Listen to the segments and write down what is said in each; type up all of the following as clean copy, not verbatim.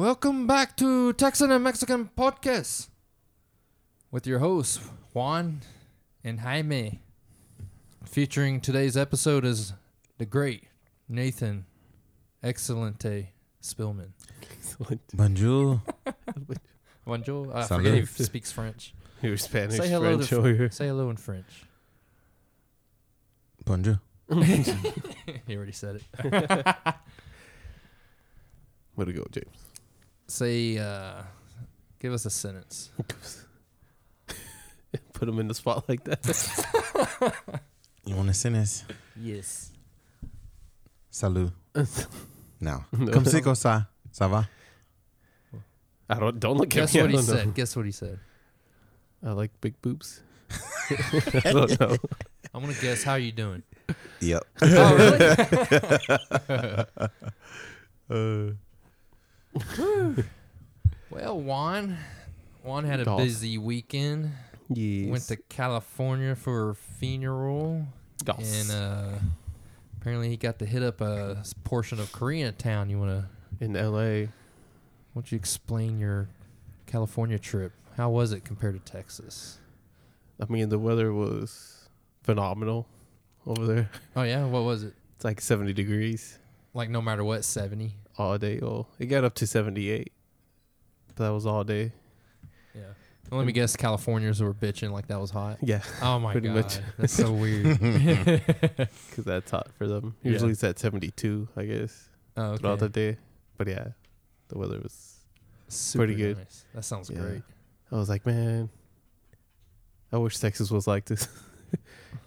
Welcome back to Texan and Mexican Podcast with your hosts, Juan and Jaime. Featuring today's episode is the great Nathan Excellente Spillman. Excellent. Bonjour. Bonjour. I forget he speaks French. He was Spanish, say hello French over here. Say hello in French. Bonjour. He already said it. Way to go, James. Say, give us a sentence. Put him in the spot like that. You want a sentence? Yes. Salut. No. Comme c'est comme ça. Ça va? I don't look at me. Guess what he said. Know. Guess what he said. I like big boobs. I don't know. I'm going to guess how you doing. Yep. Oh, really? Well, Juan had a busy weekend. Yes. Went to California for a funeral. Yes. And apparently he got to hit up a portion of Koreantown. You want to... In L.A. Why don't you explain your California trip? How was it compared to Texas? I mean, the weather was phenomenal over there. Oh, yeah? What was it? It's like 70 degrees. Like no matter what, 70? All day. Oh, it got up to 78. But that was all day. Yeah. Well, let me guess, Californians were bitching like that was hot. Yeah. Oh my god. Much. That's so weird. Because that's hot for them. Usually it's at 72, I guess. Oh, okay. Throughout the day. But yeah, the weather was super pretty good. Nice. That sounds great. I was like, man, I wish Texas was like this.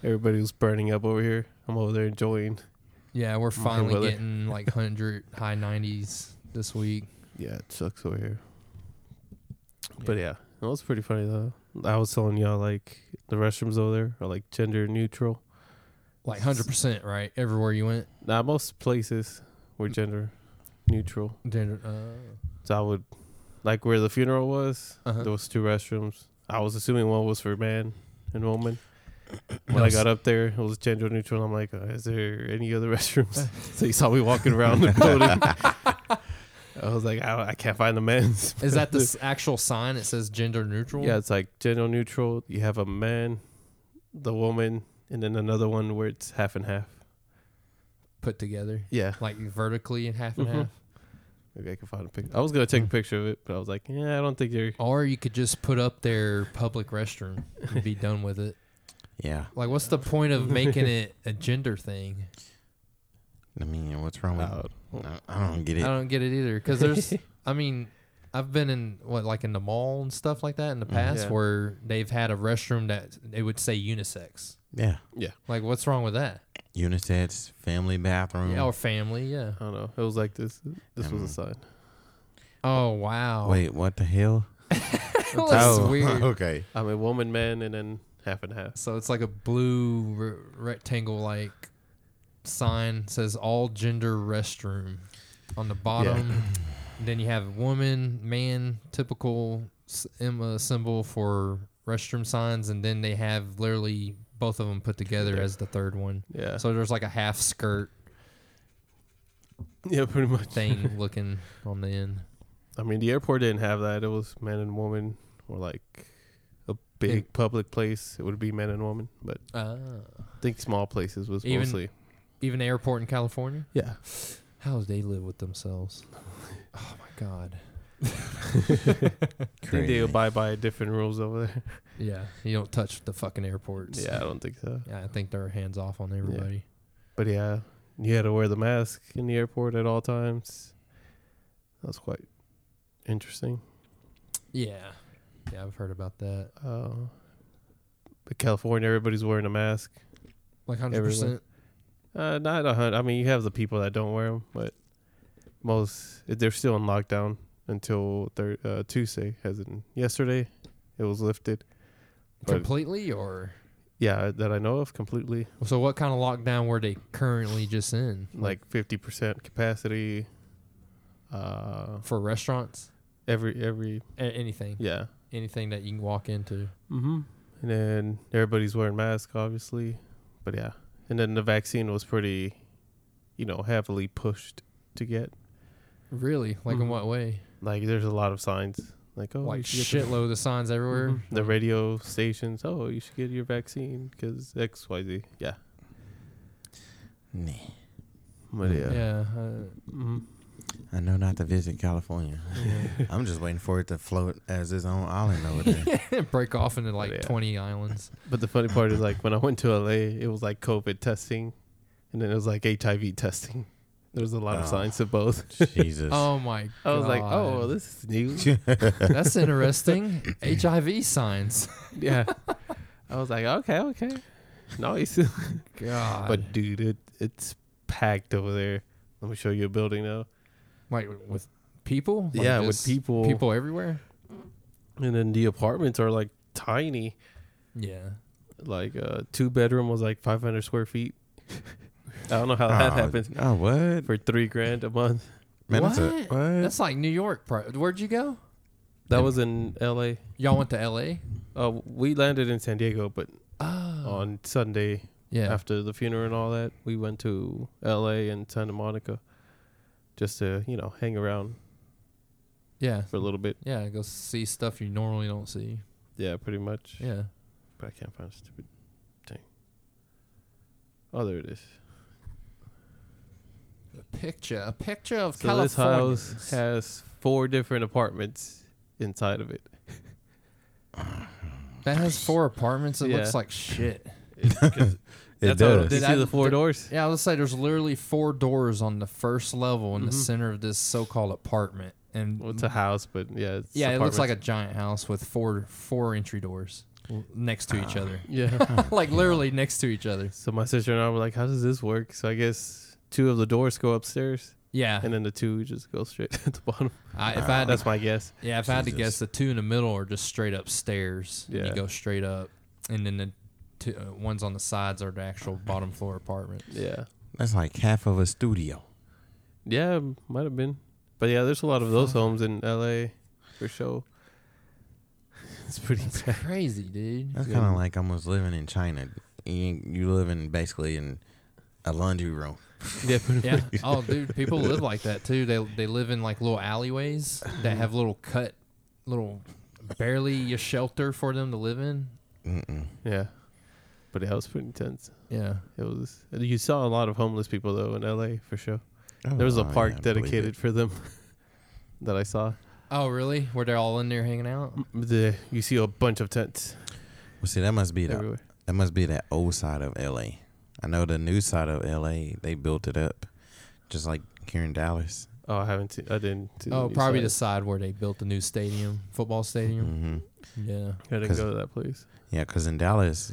Everybody was burning up over here. I'm over there enjoying. Yeah, we're finally getting like 100 high 90s this week. Yeah, it sucks over here. Yeah. But yeah, it was pretty funny though. I was telling y'all like the restrooms over there are like gender neutral. Like 100%, right? Everywhere you went? Nah, most places were gender neutral. So I would, like where the funeral was, there was two restrooms. I was assuming one was for man and woman. When I got up there, it was gender neutral. And I'm like, is there any other restrooms? So you saw me walking around the building. I was like, I can't find the men's. Is that the actual sign? It says gender neutral? Yeah, it's like gender neutral. You have a man, the woman, and then another one where it's half and half. Put together? Yeah. Like vertically and half and half? Maybe I can find a picture. I was going to take a picture of it, but I was like, yeah, I don't think you're... Or you could just put up their public restroom and be done with it. Yeah. Like, what's the point of making it a gender thing? I mean, what's wrong with it? I don't get it. I don't get it either. Because there's, I mean, I've been in, in the mall and stuff like that in the past where they've had a restroom that they would say unisex. Yeah. Yeah. Like, what's wrong with that? Unisex, family bathroom. Yeah, or family, yeah. I don't know. It was like this. This was a sign. Oh, wow. Wait, what the hell? That's weird. Okay. I'm a woman, man, and then half and half. So it's like a blue rectangle, like, sign says all gender restroom on the bottom. Yeah. Then you have woman, man, typical symbol for restroom signs. And then they have literally both of them put together as the third one. Yeah. So there's like a half skirt. Yeah, pretty much. Thing looking on the end. I mean, the airport didn't have that. It was man and woman, or like a big public place. It would be man and woman, but I think small places was mostly. Even an airport in California? Yeah. How do they live with themselves? Oh, my God. I think they abide by different rules over there. Yeah. You don't touch the fucking airports. Yeah, I don't think so. Yeah, I think they're hands off on everybody. Yeah. But, yeah, you had to wear the mask in the airport at all times. That was quite interesting. Yeah. Yeah, I've heard about that. But California, everybody's wearing a mask. Like 100%? Everyone. Not 100. I mean, you have the people that don't wear them, but most they're still in lockdown until Tuesday, as in yesterday. It was lifted completely, or that I know of completely. So, what kind of lockdown were they currently just in? Like 50% capacity for restaurants. Anything. Yeah, anything that you can walk into. Mm-hmm. And then everybody's wearing masks, obviously, but yeah. And then the vaccine was pretty, heavily pushed to get. Really? Like in what way? Like, there's a lot of signs. Like, oh, like shitload of signs everywhere. Mm-hmm. The radio stations. Oh, you should get your vaccine because X, Y, Z. Yeah. Nah. But yeah. Yeah. Mm-hmm. I know not to visit California. Yeah. I'm just waiting for it to float as its own island over there. Break off into like 20 islands. But the funny part is, like, when I went to LA, it was like COVID testing, and then it was like HIV testing. There was a lot of signs to both. Jesus. Oh my God. I was like, oh, well, this is new. That's interesting. HIV signs. Yeah. I was like, okay. Nice. God. But dude, it's packed over there. Let me show you a building though. Like with people? Like yeah, with people. People everywhere. And then the apartments are like tiny. Yeah. Like a 2-bedroom was like 500 square feet. I don't know how that happens. Oh, what? For $3,000 a month. Man, what? What? That's like New York. Where'd you go? That was in L.A. Y'all went to L.A.? We landed in San Diego, but on Sunday after the funeral and all that, we went to L.A. and Santa Monica just to, hang around for a little bit. Yeah, go see stuff you normally don't see. Yeah, pretty much. Yeah. But I can't find a stupid thing. Oh, there it is. A picture of California. This house has 4 different apartments inside of it. That has 4 apartments. It looks like shit. It does. Did you see the 4 doors? Yeah, let's say there's literally 4 doors on the first level in the center of this so-called apartment. And it's a house, but it looks like a giant house with four entry doors next to each other. Yeah, like literally next to each other. So my sister and I were like, "How does this work?" So I guess 2 of the doors go upstairs. Yeah. And then the 2 just go straight at the bottom. That's my guess. Yeah, if I had to guess, the 2 in the middle are just straight upstairs. Yeah. You go straight up. And then the 2 ones on the sides are the actual bottom floor apartments. Yeah. That's like half of a studio. Yeah, might have been. But yeah, there's a lot of those homes in LA for sure. It's pretty crazy, dude. That's kind of like almost living in China. You live in basically in a laundry room. Yeah. Oh, dude, people live like that too. They live in like little alleyways that have little barely a shelter for them to live in. Mm-mm. Yeah, but it was pretty intense. Yeah, it was. You saw a lot of homeless people though in L.A. for sure. Oh, there was a park dedicated for them that I saw. Oh, really? Were they all in there hanging out? You see a bunch of tents. Well, see, that must be that old side of L.A. I know the new side of LA, they built it up just like here in Dallas. Oh, I didn't see that. Oh, probably the side where they built the new stadium, football stadium. Mm-hmm. Yeah. I didn't go to that place. Yeah, because in Dallas,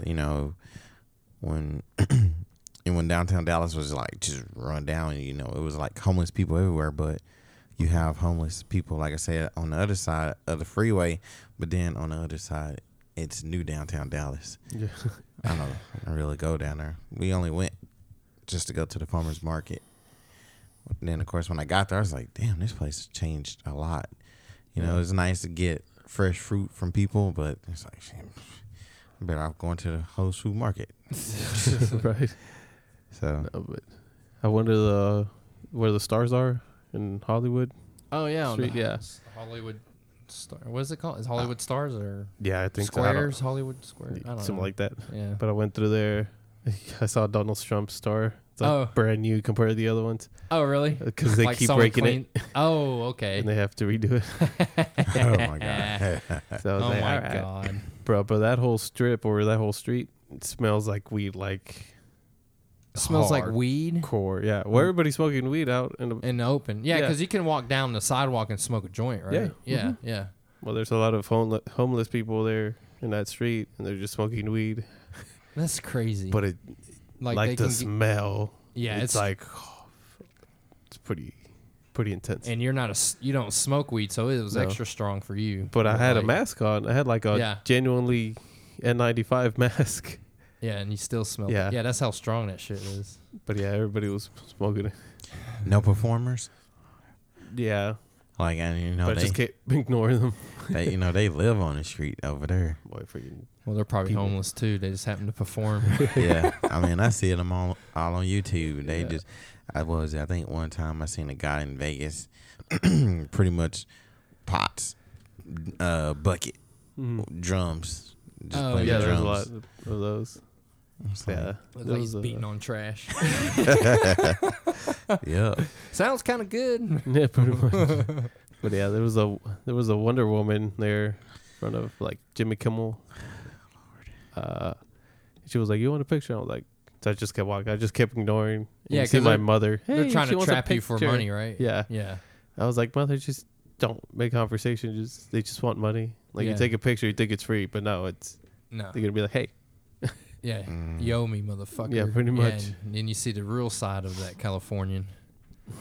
when when downtown Dallas was like just run down, it was like homeless people everywhere, but you have homeless people, like I said, on the other side of the freeway, but then on the other side, it's new downtown Dallas. Yeah. I don't really go down there. We only went just to go to the farmer's market. And then, of course, when I got there, I was like, damn, this place has changed a lot. It's nice to get fresh fruit from people, but it's like, shit, I'm better off going to the whole food market. Right. So but I wonder where the stars are in Hollywood. Oh, yeah. Street, yeah. Hollywood Star. What is it called? Is Hollywood Stars or I think Squares? So. Hollywood Square. I don't something know. Like that. Yeah. But I went through there. I saw Donald Trump's star. It's like brand new compared to the other ones. Oh, really? Because they keep breaking it. Oh, okay. And they have to redo it. Oh my God. So oh my God, bro! But that whole strip or that whole street, it smells like weed. Like it smells like weed. Core. Yeah. Well, everybody's smoking weed out in the open. Yeah, because you can walk down the sidewalk and smoke a joint, right? Yeah. Yeah. Mm-hmm. Yeah. Well, there's a lot of homeless people there in that street, and they're just smoking weed. That's crazy. But it, like the smell. Yeah, it's like it's pretty intense. And you're not you don't smoke weed, so it was extra strong for you. But I had a mask on. I had like a genuinely N95 mask. Yeah, and you still smell it. Yeah, that's how strong that shit is. But yeah, everybody was smoking it. No performers? Yeah. Like, but I just can't ignore them. They, they live on the street over there. Boy, freaking well, they're probably people. Homeless, too. They just happen to perform. Yeah. I mean, I see them all on YouTube. They I think one time I seen a guy in Vegas pretty much pots, bucket, drums. Just drums. There's a lot of those. Yeah, he's beating on trash. Yeah, sounds kind of good. Yeah, pretty much. But yeah, there was a Wonder Woman there in front of like Jimmy Kimmel. She was like, "You want a picture?" I was like, so I just kept walking. I just kept ignoring. Yeah, see my mother. Hey, they're trying to trap you for money, right? Yeah, yeah. I was like, mother, just don't make conversation. They just want money. Like you take a picture, you think it's free, but no, they're gonna be like, hey. Yeah, you owe me, motherfucker. Yeah, pretty much. Yeah, and then you see the real side of that Californian.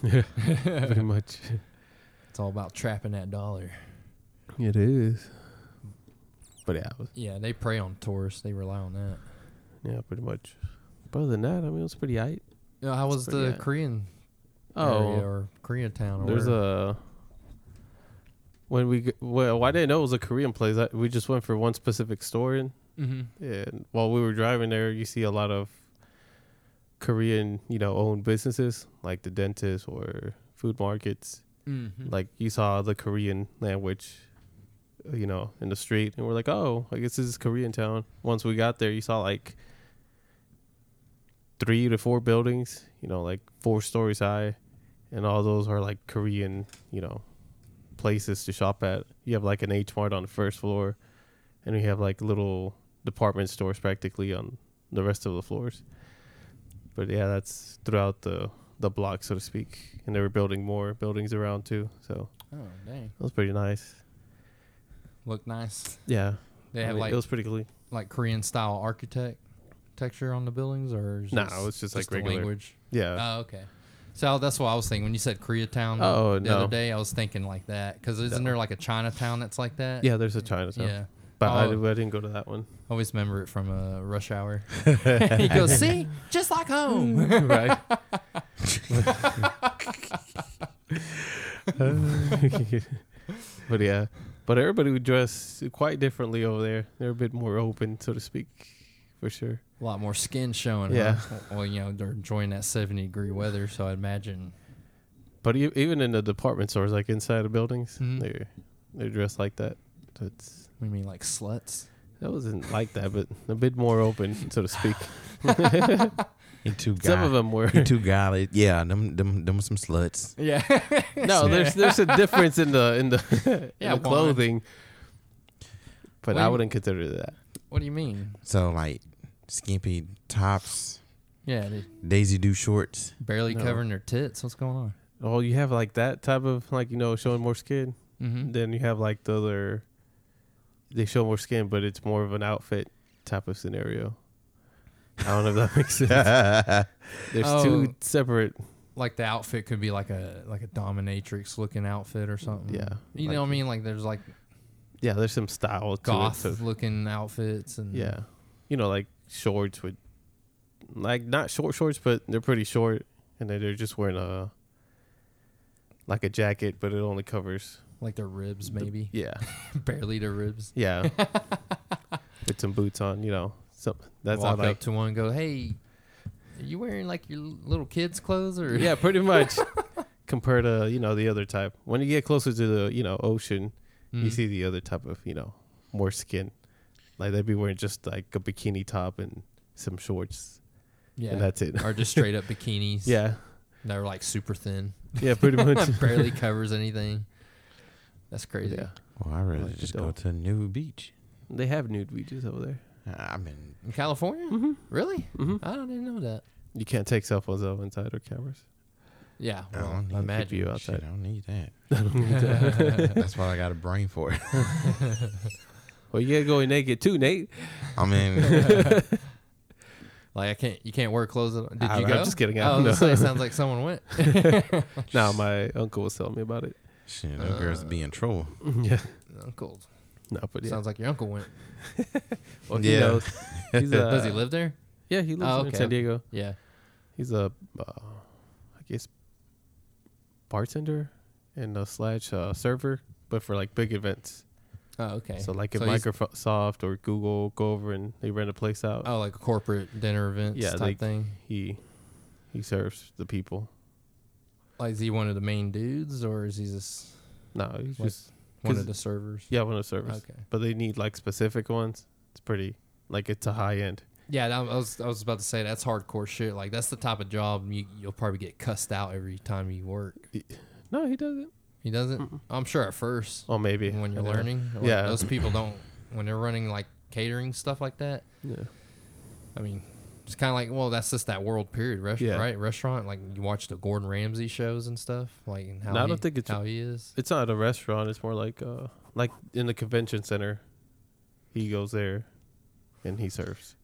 Yeah, pretty much. It's all about trapping that dollar. It is. But yeah. Yeah, they prey on tourists. They rely on that. Yeah, pretty much. But other than that, I mean, it was pretty hype. Yeah, how was the Korean area or Koreantown? There's a... I didn't know it was a Korean place. We just went for one specific store and... Mm-hmm. And while we were driving there, you see a lot of Korean, owned businesses like the dentist or food markets. Mm-hmm. Like you saw the Korean language, in the street, and we're like, oh, I guess this is Koreantown. Once we got there, you saw like 3 to 4 buildings, like 4 stories high, and all those are like Korean, places to shop at. You have like an H Mart on the first floor, and we have like little department stores practically on the rest of the floors. But yeah, that's throughout the block, so to speak. And they were building more buildings around too. So dang. That was pretty nice. Looked nice. Yeah. It was pretty clean. Like Korean style architecture on the buildings, or no, it's just like regular language. Yeah. Oh, okay. So that's what I was thinking when you said Koreatown other day. I was thinking like that, because isn't there like a Chinatown that's like that? Yeah, there's a Chinatown. Yeah. But I didn't go to that one. I always remember it from Rush Hour. He goes, see? Just like home. Right. But yeah. But everybody would dress quite differently over there. They're a bit more open, so to speak, for sure. A lot more skin showing. Yeah. Huh? Well, they're enjoying that 70-degree weather, so I imagine. But even in the department stores, like inside of buildings, they're dressed like that. So it's... We mean like sluts? That wasn't like that, but a bit more open, so to speak. Some of them were too golly. Yeah, them some sluts. Yeah. No, there's a difference in the the clothing. But I wouldn't consider that. What do you mean? So like skimpy tops. Yeah. Daisy Doo shorts. Barely covering their tits. What's going on? Oh, you have like that type of showing more skin. Mm-hmm. Then you have like the other. They show more skin, but it's more of an outfit type of scenario. I don't know if that makes sense. There's two separate. Like the outfit could be like a dominatrix looking outfit or something. Yeah, you know what I mean. Like there's like. Yeah, there's some style goth to it, so. Looking outfits and. Yeah, like shorts with, like not short shorts, but they're pretty short, and they're just wearing like a jacket, but it only covers. Like their ribs, maybe. Yeah. Barely their ribs. Yeah. With some boots on, So that's walk up to one and go, hey, are you wearing like your little kid's clothes? Or? Yeah, pretty much. Compared to, the other type. When you get closer to the, ocean, you see the other type of, more skin. Like they'd be wearing just like a bikini top and some shorts. Yeah. And that's it. Or just straight up bikinis. Yeah. They're like super thin. Yeah, pretty much. Barely covers anything. That's crazy. Yeah. Well, I'd rather just go to nude beach. They have nude beaches over there. I'm in California? Mm-hmm. Really? Mm-hmm. I don't even know that. You can't take cell phones out inside or cameras. Yeah. Well, I imagine you outside. I don't need that. That's why I got a brain for it. Well, you got to go in naked too, Nate. I mean. Like, you can't wear clothes at all. Did you go? I'm just kidding. I don't know. It sounds like someone went. No, my uncle was telling me about it. Shit, those girls be in trouble. Yeah. Uncle. No, but yeah. Sounds like your uncle went. Well, yeah. He knows. Does he live there? Yeah, he lives in San Diego. Yeah. He's a, bartender and a /server, but for like big events. Oh, okay. So like if Microsoft or Google go over and they rent a place out. Oh, like a corporate dinner events type thing? He serves the people. Like, is he one of the main dudes, or is he just... No, he's just One of the servers? Yeah, one of the servers. Okay. But they need like specific ones. It's pretty, like it's a high end. Yeah, I was about to say that's hardcore shit. Like that's the type of job you'll probably get cussed out every time you work. No, he doesn't. He doesn't? Mm-mm. I'm sure at first. Oh, maybe. When you're learning. Like yeah. Those people don't, when they're running like catering, stuff like that. Yeah. I mean, it's kind of like, well, that's just that world period, right? Restaurant, like you watch the Gordon Ramsay shows and stuff. Like, and how, no, I don't think it's how he is. It's not a restaurant. It's more like in the convention center. He goes there and he serves.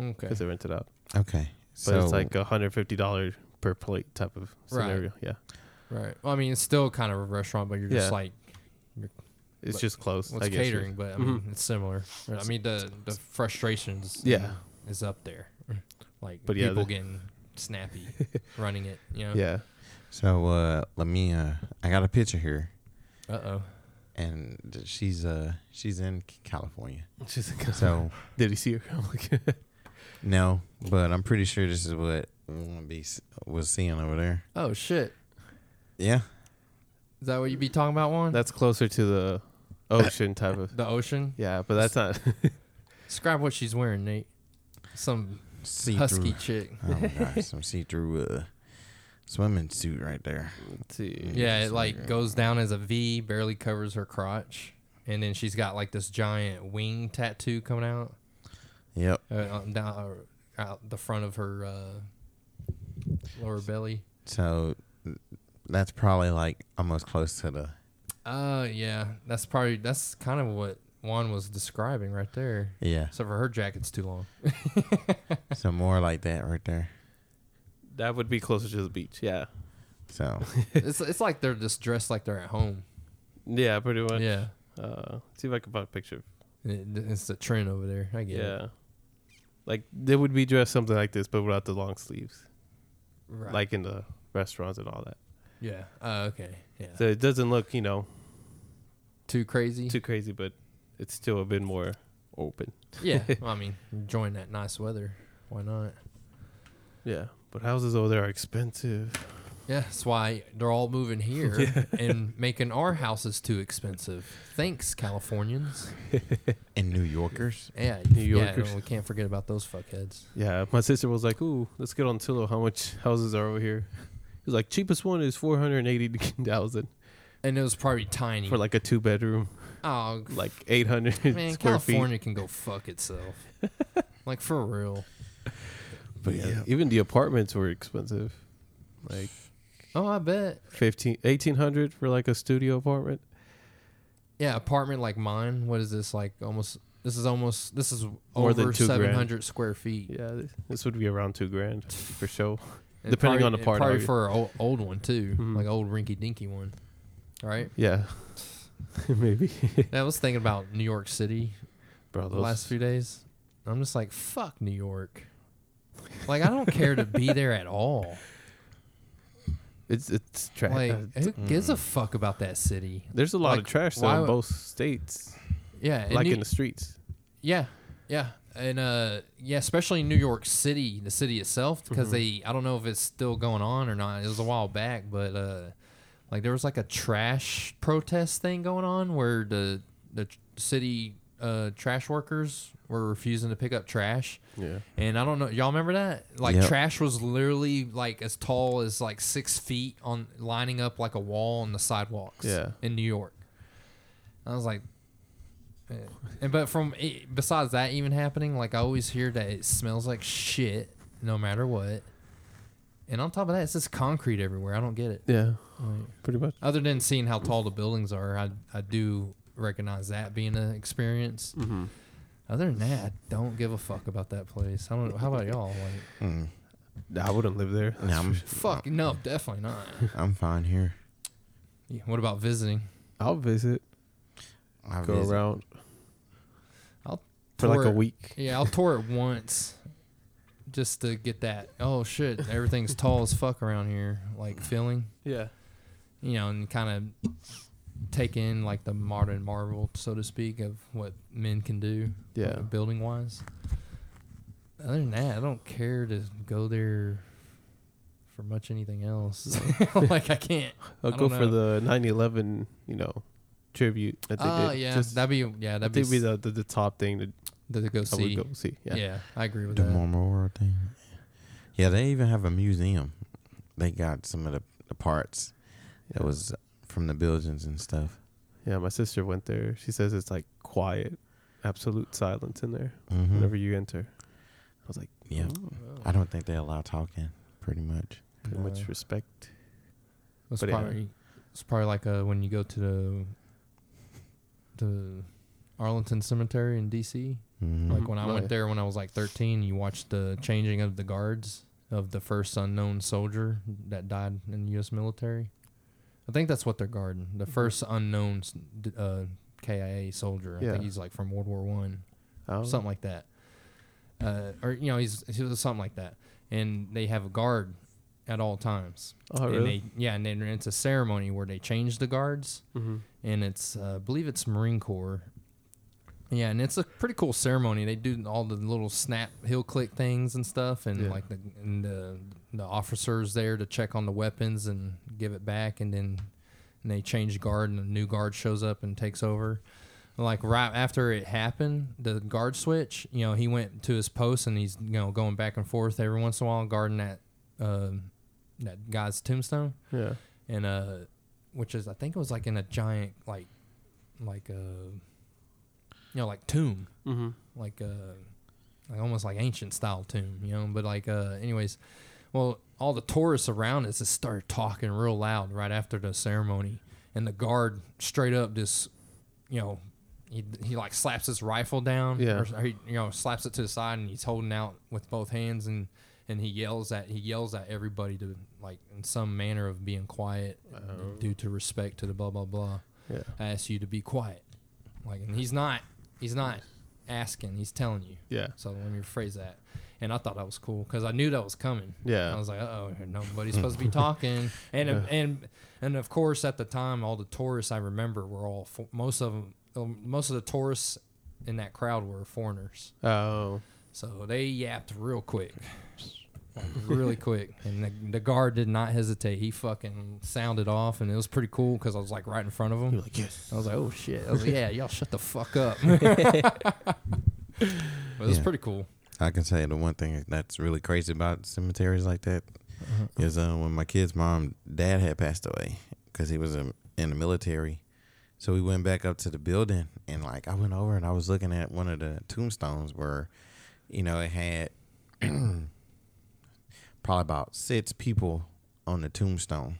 Okay. Because they rent it out. Okay. But it's like $150 per plate type of scenario. Right. Yeah. Right. Well, I mean, it's still kind of a restaurant, but you're just like, it's just close. Well, it's catering, but I mean, it's similar. I mean, the frustrations, is up there. Like but people getting snappy, running it. You know? Yeah. So let me. I got a picture here. Uh-oh. And she's in California. She's in California. So did he see her? No, but I'm pretty sure this is what we was seeing over there. Oh shit. Yeah. Is that what you be talking about, Juan? That's closer to the ocean type of... The ocean? Yeah, but that's not... Describe what she's wearing, Nate. Some see-through husky chick. Oh, my gosh. Some see-through swimming suit right there. Let's see. Yeah, it like goes down as a V, barely covers her crotch. And then she's got like this giant wing tattoo coming out. Yep. Down out the front of her lower belly. So... That's probably like almost close to the. Yeah, that's kind of what Juan was describing right there. Yeah. Except for her jacket's too long. So more like that right there. That would be closer to the beach. Yeah. So. it's like they're just dressed like they're at home. Yeah, pretty much. Yeah. See if I can find a picture. It's the trend over there. I get it. Yeah. Like they would be dressed something like this, but without the long sleeves. Right. Like in the restaurants and all that. Yeah. Okay. Yeah. So it doesn't look, too crazy, but it's still a bit more open. Yeah. Well, I mean, enjoying that nice weather. Why not? Yeah. But houses over there are expensive. Yeah. That's why they're all moving here and making our houses too expensive. Thanks, Californians. And New Yorkers. Yeah. New Yorkers. Yeah, we can't forget about those fuckheads. Yeah. My sister was like, ooh, let's get on Zillow. How much houses are over here? It was like, cheapest one is $480,000. And it was probably tiny. For like a 2-bedroom. Oh. Like 800 square feet. Man, California can go fuck itself. Like, for real. But yeah, even the apartments were expensive. Like. Oh, I bet. $1,800 for like a studio apartment. Yeah, apartment like mine. What is this? Like almost, this is over 700 square feet. Yeah, this would be around $2,000 for sure. And depending on the part. Probably for an old one, too. Mm-hmm. Like old rinky-dinky one. Right? Yeah. Maybe. I was thinking about New York City the last few days. I'm just like, fuck New York. Like, I don't care to be there at all. It's trash. Like, who gives a fuck about that city? There's a lot of trash in both states. Yeah. Like in the streets. Yeah. Yeah. And especially New York City, the city itself, because I don't know if it's still going on or not. It was a while back, but like there was like a trash protest thing going on where the city trash workers were refusing to pick up trash. Yeah. And I don't know, y'all remember that? Like trash was literally like as tall as like 6 feet on lining up like a wall on the sidewalks. Yeah. In New York, I was like. And but from besides that even happening, like I always hear that it smells like shit no matter what. And on top of that, it's just concrete everywhere. I don't get it. Yeah, like, pretty much. Other than seeing how tall the buildings are, I do recognize that being an experience. Mm-hmm. Other than that, I don't give a fuck about that place. I don't. How about y'all? Like, I wouldn't live there. No, fuck no, definitely not. I'm fine here. Yeah, what about visiting? I'll visit. I'll go around. For like a week. Yeah, I'll tour it once just to get that, oh shit, everything's tall as fuck around here, like feeling. Yeah. And kind of take in like the modern marvel, so to speak, of what men can do. Yeah. Like, building wise. Other than that, I don't care to go there for much anything else. Like I can't. I'll go for the 9/11, tribute that they did. Yeah, just that'd be yeah, that'd be the top thing to go see. I would go see. Yeah, yeah, I agree with the that. The memorial thing. Yeah, they even have a museum. They got some of the parts that was from the buildings and stuff. Yeah, my sister went there. She says it's like quiet, absolute silence in there whenever you enter. I was like, yeah, I don't think they allow talking. Pretty much respect. It's probably like when you go to the Arlington Cemetery in D.C. Like when I went there when I was like 13, you watched the changing of the guards of the first unknown soldier that died in the U.S. military. I think that's what they're guarding. The first unknown KIA soldier. I think he's like from World War One, something like that. Or you know, he was something like that. And they have a guard at all times. Oh, and really? And then it's a ceremony where they change the guards, and it's I believe it's Marine Corps. Yeah, and it's a pretty cool ceremony. They do all the little snap, heel click things and stuff, and like the officers there to check on the weapons and give it back, and then they change guard, and a new guard shows up and takes over. Like right after it happened, the guard switch, you know, he went to his post and he's, you know, going back and forth every once in a while guarding that guy's tombstone. Yeah. And which is I think it was like in a giant like a you know, like tomb. Like almost like ancient style tomb, you know, but like anyways, well, all the tourists around us just started talking real loud right after the ceremony, and the guard straight up just, you know, he like slaps his rifle down, or he, you know, slaps it to the side, and he's holding out with both hands, and he yells at everybody to like in some manner of being quiet due to respect to the blah blah blah. Yeah. I ask you to be quiet, like, and he's not asking, he's telling you. Yeah. So let me rephrase that. And I thought that was cool because I knew that was coming. Yeah. I was like, oh, nobody's supposed to be talking. And and of course at the time all the tourists I remember were all most of the tourists in that crowd were foreigners. Oh. So they yapped real quick, really quick. And the guard did not hesitate. He fucking sounded off, and it was pretty cool because I was like right in front of him. You're like, yes. I was like, oh shit. I was like, yeah, y'all shut the fuck up. But it was pretty cool. I can say the one thing that's really crazy about cemeteries like that is when my kid's dad had passed away because he was in the military. So we went back up to the building, and like I went over and I was looking at one of the tombstones where, you know, it had probably about 6 people on the tombstone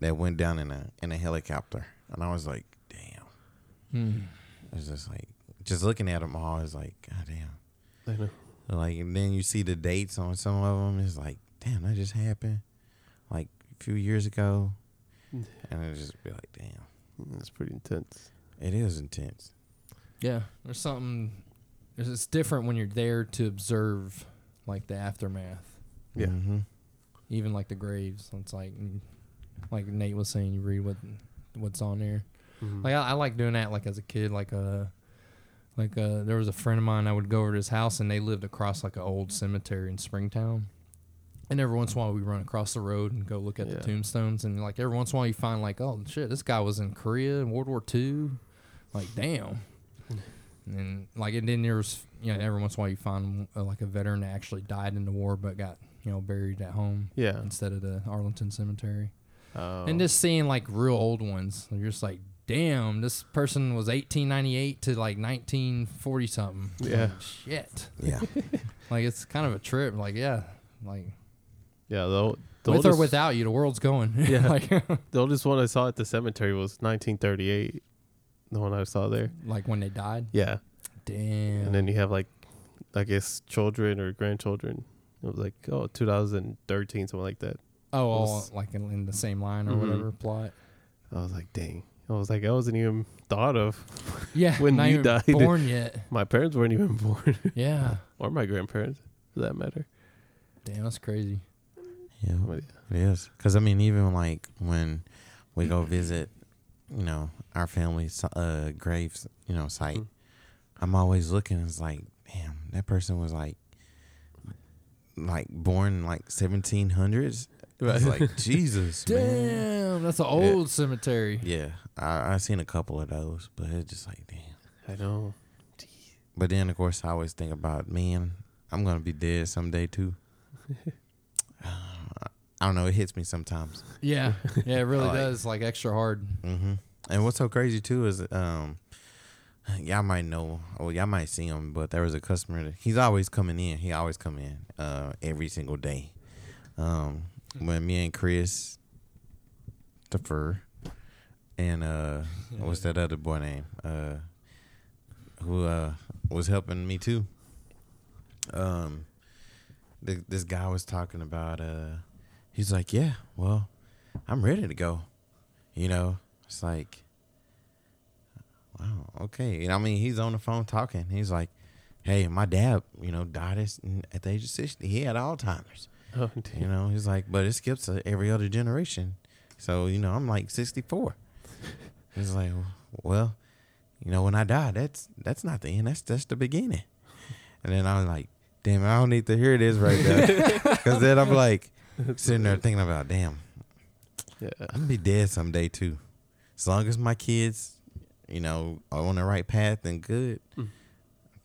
that went down in a helicopter, and I was like, damn. I was just like, just looking at them all, I was like, god damn. Like, and then you see the dates on some of them. It's like, damn, that just happened like a few years ago. And it just be like, damn, that's pretty intense. It is intense. Yeah, there's something. It's different when you're there to observe, like the aftermath. Yeah. Even like the graves. It's like Nate was saying, you read what's on there. Like I like doing that. Like as a kid, like there was a friend of mine, I would go over to his house, and they lived across like an old cemetery in Springtown. And every once in a while, we run across the road and go look at the tombstones. And like every once in a while, you find like, oh shit, this guy was in Korea in World War II. Like damn. And like, and then there was, you know, every once in a while you find like a veteran that actually died in the war but got, you know, buried at home. Yeah. Instead of the Arlington Cemetery. Oh. And just seeing like real old ones, you're just like, damn, this person was 1898 to like 1940 something. Yeah. Like, shit. Yeah. Like it's kind of a trip. Like, yeah. Like, yeah. The with or without you, the world's going. Yeah. Like, the oldest one I saw at the cemetery was 1938. The one I saw there. Like when they died? Yeah. Damn. And then you have like, I guess, children or grandchildren. It was like, oh, 2013, something like that. Oh, all like in the same line or whatever plot. I was like, dang. I was like, I wasn't even thought of. Yeah. When not you even died. Born yet. My parents weren't even born. Yeah. Or my grandparents, for that matter. Damn, that's crazy. Yeah. But yeah. It is. Because, I mean, even like when we go visit, you know, our family's graves, you know, site. I'm always looking. It's like, damn, that person was like born like 1700s, It's like, Jesus, damn, man. That's an old cemetery. Yeah. I seen a couple of those, but it's just like, damn. I know. Jeez. But then, of course, I always think about, man, I'm going to be dead someday, too. I don't know. It hits me sometimes. Yeah. Yeah, it really does. Like, extra hard. Mm-hmm. And what's so crazy, too, is y'all might know, or y'all might see him, but there was a customer that, he's always coming in. He always come in every single day. When me and Chris, Defer, and what's that other boy name? Who was helping me, too. This guy was talking about, he's like, yeah, well, I'm ready to go. You know, it's like, wow, okay. And I mean, he's on the phone talking. He's like, hey, my dad, you know, died at the age of 60. He had Alzheimer's. Oh, you know, he's like, but it skips every other generation. So, you know, I'm like 64. He's like, well, you know, when I die, that's not the end. That's the beginning. And then I was like, damn, I don't need to hear this right now. Because then I'm like sitting there thinking about, damn, I'm going to be dead someday too. As long as my kids, you know, are on the right path and good,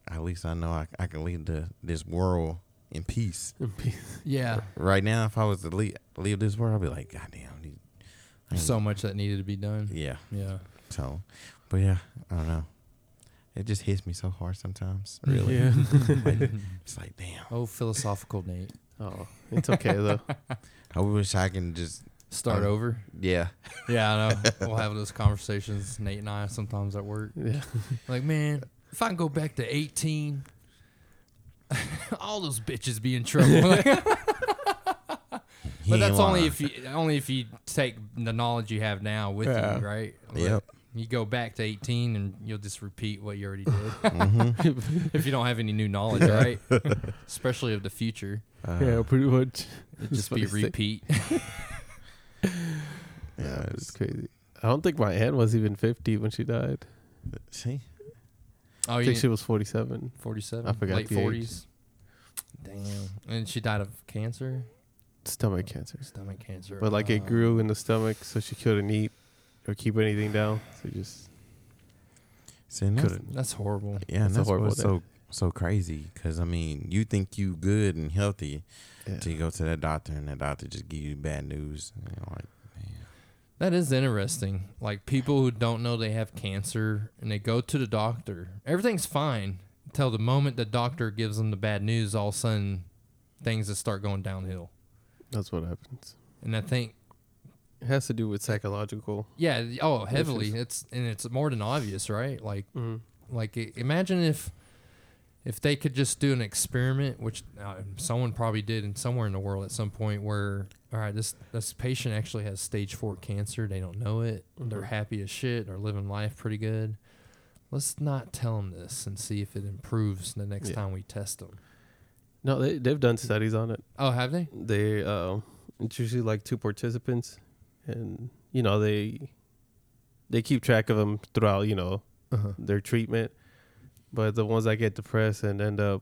at least I know I can leave this world in peace. In peace. Yeah. Right now, if I was to leave this world, I'd be like, goddamn. There's so much that needed to be done. Yeah. Yeah. So, but yeah, I don't know. It just hits me so hard sometimes. Really? Yeah. It's like, damn. Oh, philosophical Nate. Oh, it's okay, though. I wish I can just... Start over? Yeah. Yeah, I know. We'll have those conversations, Nate and I, sometimes at work. Yeah. Like, man, if I can go back to 18, all those bitches be in trouble. But that's only if you take the knowledge you have now with you, right? Like, yep. You go back to 18 and you'll just repeat what you already did. Mm-hmm. If you don't have any new knowledge, right? Especially of the future. Yeah, pretty much. It'd just be repeat. Yeah, it's crazy. I don't think my aunt was even 50 when she died. See? Oh, I think she was 47. 47? I forgot late the 40s. Age. Damn. And she died of cancer? Stomach cancer. Stomach cancer. But like it grew in the stomach, so she couldn't eat. Or keep anything down, so just couldn't. That's horrible. Yeah, that's horrible. What's so crazy, because I mean, you think you good and healthy, until you go to that doctor, and that doctor just give you bad news. You know, like, man. That is interesting. Like people who don't know they have cancer, and they go to the doctor, everything's fine until the moment the doctor gives them the bad news. All of a sudden, things just start going downhill. That's what happens. And I think. It has to do with psychological. Yeah. Oh, heavily. Issues. It's more than obvious, right? Like, imagine if they could just do an experiment, which someone probably did somewhere in the world at some point, where all right, this patient actually has stage 4 cancer. They don't know it. Mm-hmm. They're happy as shit. They're living life pretty good. Let's not tell them this and see if it improves the next time we test them. No, they've done studies on it. Oh, have they? They it's usually like 2 participants. And, you know, they keep track of them throughout, you know, their treatment. But the ones that get depressed and end up,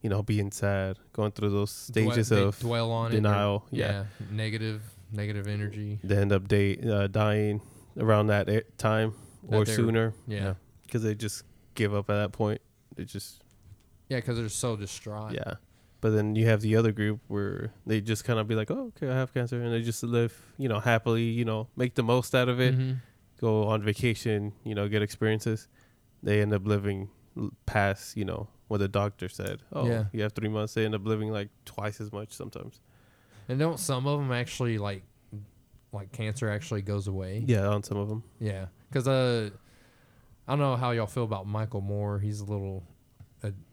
you know, being sad, going through those stages of dwell on denial. It negative energy. They end up dying around that time or sooner. Yeah. Because they just give up at that point. They just. Yeah, because they're so distraught. Yeah. But then you have the other group where they just kind of be like, oh, okay, I have cancer. And they just live, you know, happily, you know, make the most out of it, go on vacation, you know, get experiences. They end up living past, you know, what the doctor said. Oh, you have 3 months. They end up living like twice as much sometimes. And don't some of them actually like cancer actually goes away? Yeah, on some of them. Yeah. Because I don't know how y'all feel about Michael Moore. He's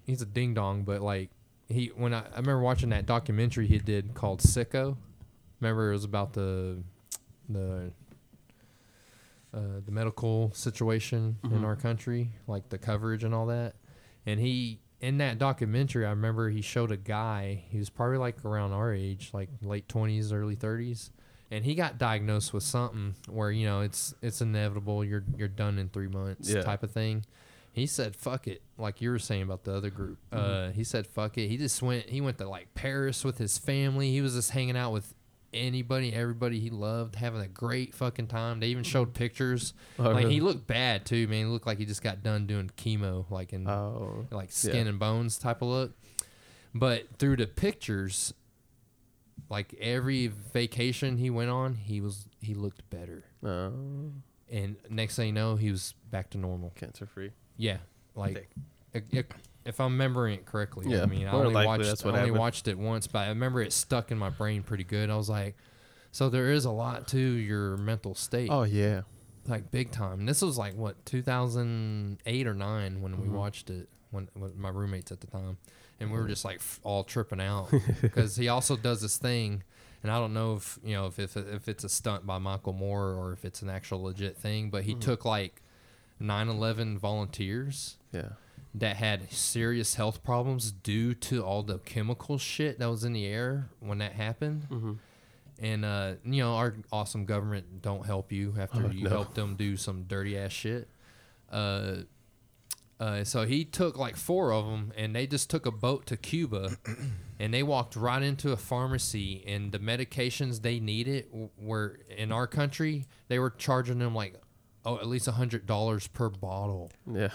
he's a ding dong, but like. I remember watching that documentary he did called Sicko. Remember it was about the medical situation in our country, like the coverage and all that. And he in that documentary, I remember he showed a guy. He was probably like around our age, like late 20s, early 30s, and he got diagnosed with something where you know it's inevitable. You're done in 3 months type of thing. He said, fuck it, like you were saying about the other group. He said, fuck it. He went to, like, Paris with his family. He was just hanging out with anybody, everybody he loved, having a great fucking time. They even showed pictures. He looked bad too, man. He looked like he just got done doing chemo, like in like skin and bones type of look. But through the pictures, like every vacation he went on, he looked better. Oh. And next thing you know, he was back to normal, cancer free. Yeah, like if I'm remembering it correctly. Yeah. I mean, I only watched it once, but I remember it stuck in my brain pretty good. I was like, so there is a lot to your mental state. Oh yeah, like big time. And this was like what 2008 or 9 when we watched it when my roommates at the time, and we were just like all tripping out because he also does this thing. And I don't know if you know if it's a stunt by Michael Moore or if it's an actual legit thing, but he took like 9/11 volunteers that had serious health problems due to all the chemical shit that was in the air when that happened. Mm-hmm. And you know, our awesome government don't help you after you help them do some dirty ass shit. So he took like 4 of them, and they just took a boat to Cuba, and they walked right into a pharmacy, and the medications they needed were, in our country, they were charging them like at least $100 per bottle. Yeah.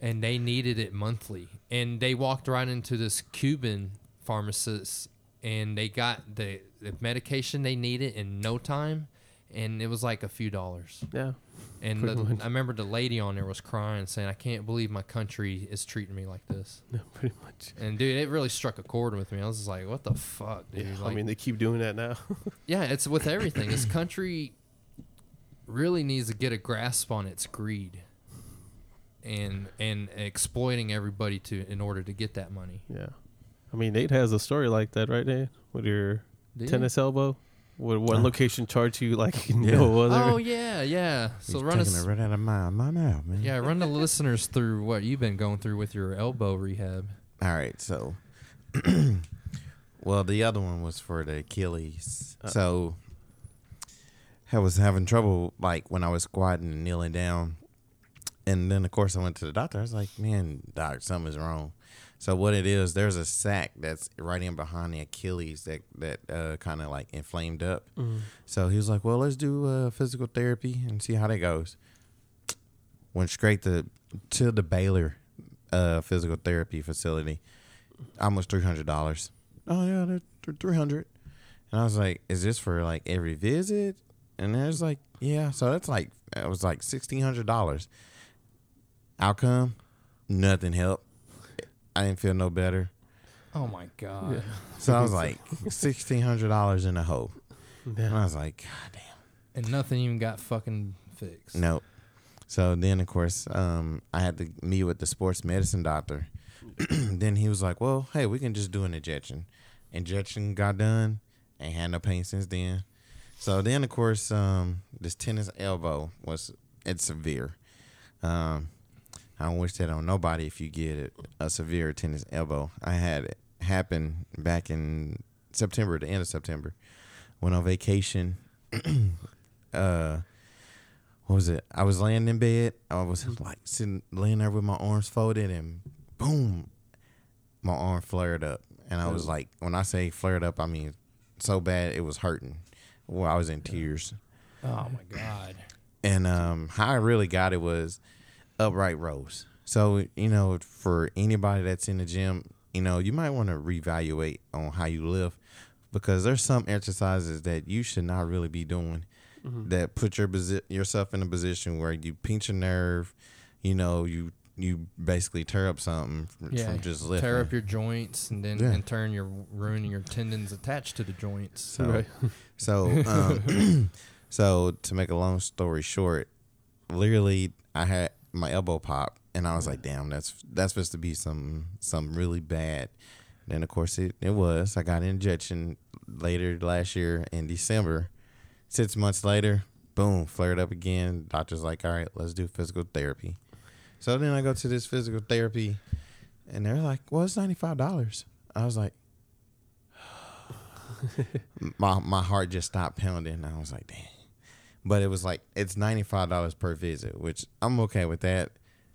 And they needed it monthly. And they walked right into this Cuban pharmacist, and they got the medication they needed in no time. And it was like a few dollars. Yeah. And I remember the lady on there was crying, saying, I can't believe my country is treating me like this. No, pretty much. And, dude, it really struck a chord with me. I was just like, what the fuck, dude? Yeah, like, I mean, they keep doing that now. Yeah, it's with everything. This country really needs to get a grasp on its greed and exploiting everybody in order to get that money. Yeah. I mean, Nate has a story like that, right, Nate? With your tennis elbow. Would one location charge you like no other? Oh yeah. So he's right out of my mouth, man. Yeah, run the listeners through what you've been going through with your elbow rehab. All right, so, well, the other one was for the Achilles. So, I was having trouble like when I was squatting and kneeling down, and then of course I went to the doctor. I was like, man, doc, something's wrong. So what it is, there's a sac that's right in behind the Achilles that kind of like inflamed up. Mm. So he was like, well, let's do physical therapy and see how that goes. Went straight to the Baylor physical therapy facility. Almost $300. Oh, yeah, they're $300. And I was like, is this for like every visit? And I was like, yeah. So that's like, it was like $1,600. Outcome, nothing helped. I didn't feel no better. Oh, my God. Yeah. So I was like, $1,600 in a hole. Yeah. And I was like, God damn. And nothing even got fucking fixed. Nope. So then, of course, I had to meet with the sports medicine doctor. Then he was like, well, hey, we can just do an injection. Injection got done. Ain't had no pain since then. So then, of course, this tennis elbow it's severe. I don't wish that on nobody if you get a severe tennis elbow. I had it happen back in September, the end of September. Went on vacation. What was it? I was laying in bed. I was like laying there with my arms folded, and boom, my arm flared up. And I was like, when I say flared up, I mean so bad it was hurting. Well, I was in tears. Oh, my God. And how I really got it was upright rows. So, you know, for anybody that's in the gym, you know, you might want to reevaluate on how you lift, because there's some exercises that you should not really be doing that put yourself in a position where you pinch a nerve, you know, you basically tear up something from just lifting. Tear up your joints, and then in turn you're ruining your tendons attached to the joints. So, so to make a long story short, literally I had my elbow popped, and I was like, damn, that's supposed to be something really bad. Then, of course, it was. I got an injection later last year in December. 6 months later, boom, flared up again. Doctor's like, all right, let's do physical therapy. So then I go to this physical therapy, and they're like, well, it's $95. I was like, my heart just stopped pounding, and I was like, damn. But it was like, it's $95 per visit, which I'm okay with that,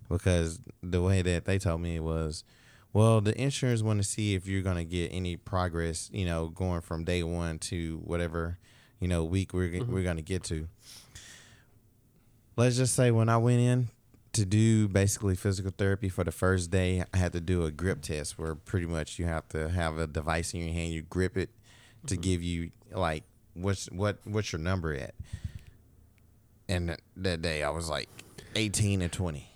because the way that they told me was, well, the insurers want to see if you're going to get any progress, you know, going from day one to whatever, you know, week we're going to get to. Let's just say when I went in to do basically physical therapy for the first day, I had to do a grip test where pretty much you have to have a device in your hand. You grip it to give you like what's your number at. And that day I was like 18 or 20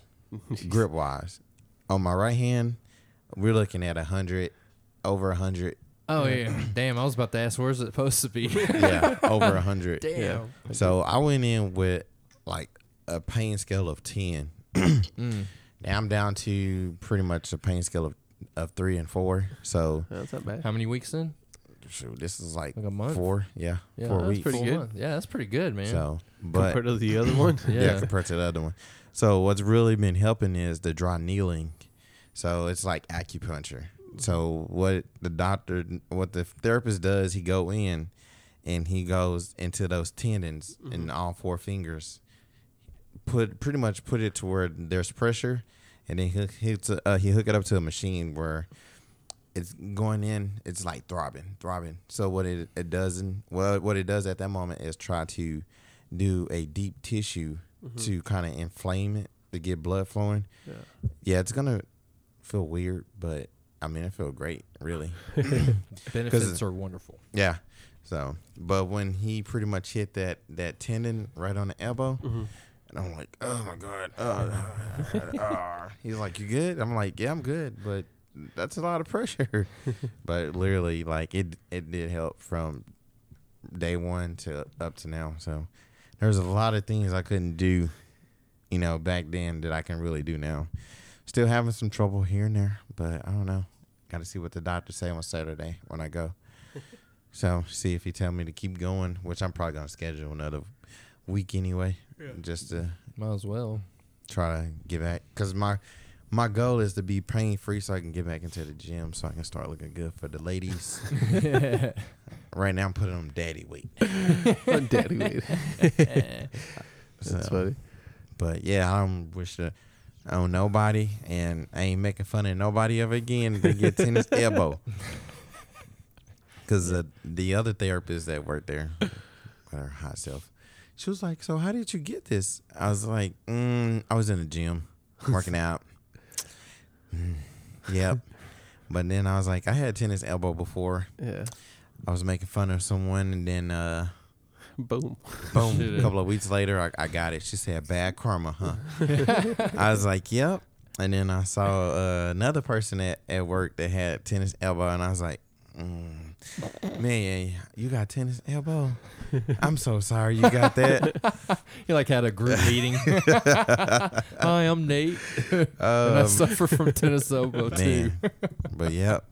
grip wise. On my right hand, we're looking at 100, over 100. Oh, yeah. Damn, I was about to ask, where's it supposed to be? Yeah, over 100. Damn. Yeah. So I went in with, like, a pain scale of 10. Now I'm down to pretty much a pain scale of 3 and 4. So that's not bad. How many weeks in? Shoot, this is like a month? 4. Yeah, yeah 4 weeks. Pretty good. Yeah, that's pretty good, man. So, but compared to the other one? Yeah, compared to the other one. So what's really been helping is the dry needling. So it's like acupuncture. So what the therapist does, he go in and he goes into those tendons in all 4 fingers, put it to where there's pressure, and then he hook it up to a machine where it's going in. It's like throbbing. So what it does at that moment is try to do a deep tissue to kind of inflame it to get blood flowing. Yeah, it's gonna feel weird, but I mean, it feels great, really. Benefits are wonderful. Yeah. So, but when he pretty much hit that tendon right on the elbow, and I'm like, oh my God. He's like, you good? I'm like, yeah, I'm good, but that's a lot of pressure. But literally, like, it did help from day one to up to now. So there's a lot of things I couldn't do, you know, back then that I can really do now. Still having some trouble here and there, but I don't know. Got to see what the doctor say on Saturday when I go. So see if he tell me to keep going, which I'm probably gonna schedule another week anyway, just to might as well try to get back. Cause my goal is to be pain free, so I can get back into the gym, so I can start looking good for the ladies. Right now I'm putting on daddy weight. Daddy weight. That's funny. But yeah, I wish that. On nobody, and I ain't making fun of nobody ever again to get tennis elbow. Because the other therapist that worked there, her hot self, she was like, so how did you get this? I was like, I was in the gym working out. Yep. But then I was like, I had tennis elbow before. Yeah. I was making fun of someone, and then boom. A couple of weeks later, I got it. She said, bad karma, huh? I was like, yep. And then I saw another person at work that had tennis elbow, and I was like, man, you got tennis elbow? I'm so sorry you got that. You like had a group meeting. Hi, I'm Nate, and I suffer from tennis elbow, too. But, yep.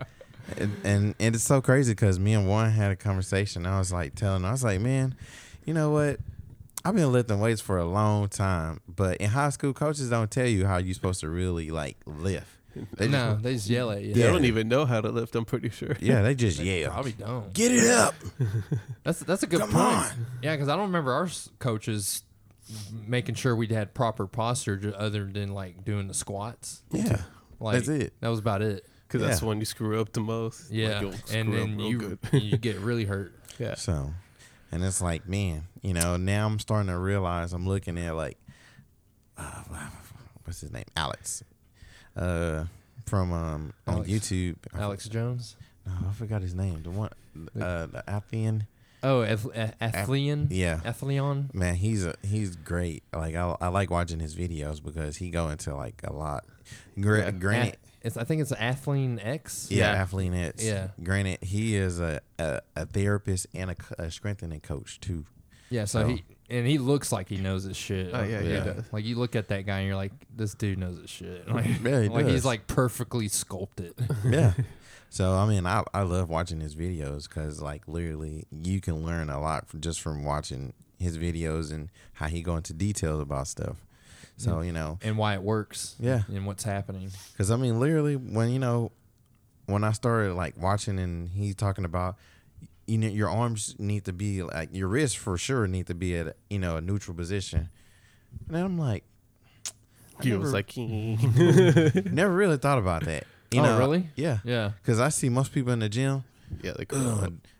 And it's so crazy because me and Juan had a conversation. I was like telling her, I was like, man, you know what? I've been lifting weights for a long time, but in high school, coaches don't tell you how you're supposed to really like lift. They just yell at you. They don't even know how to lift, I'm pretty sure. Yeah, they just yell. Probably don't. Get it up. That's a good point. Come on. Yeah, because I don't remember our coaches making sure we had proper posture other than like doing the squats. Yeah, like, that's it. That was about it. Because that's the one you screw up the most. Yeah, like and then you get really hurt. Yeah. So, and it's like, man, you know, now I'm starting to realize I'm looking at like, what's his name? Alex. From Alex, on YouTube. Alex Jones? No, I forgot his name. The one, the Athlean. Oh, Athlean? Yeah. Athlean? Man, he's great. Like, I like watching his videos because he go into like a lot. Granted. I think it's Athlean X. Yeah, Athlean X. Yeah. Granted, he is a therapist and a strengthening coach too. Yeah, so he looks like he knows his shit. Oh yeah, he does. Like you look at that guy and you're like, this dude knows his shit. Like, yeah, he like does. He's like perfectly sculpted. Yeah. So I mean, I love watching his videos because like literally you can learn a lot from watching his videos and how he go into details about stuff. So, you know. And why it works. Yeah. And what's happening. Because, I mean, literally, when I started, like, watching and he's talking about, you know, your arms need to be, like, your wrists for sure need to be at, you know, a neutral position. And then I'm like. Never really thought about that. You know, really? Yeah. Yeah. Because I see most people in the gym. Yeah,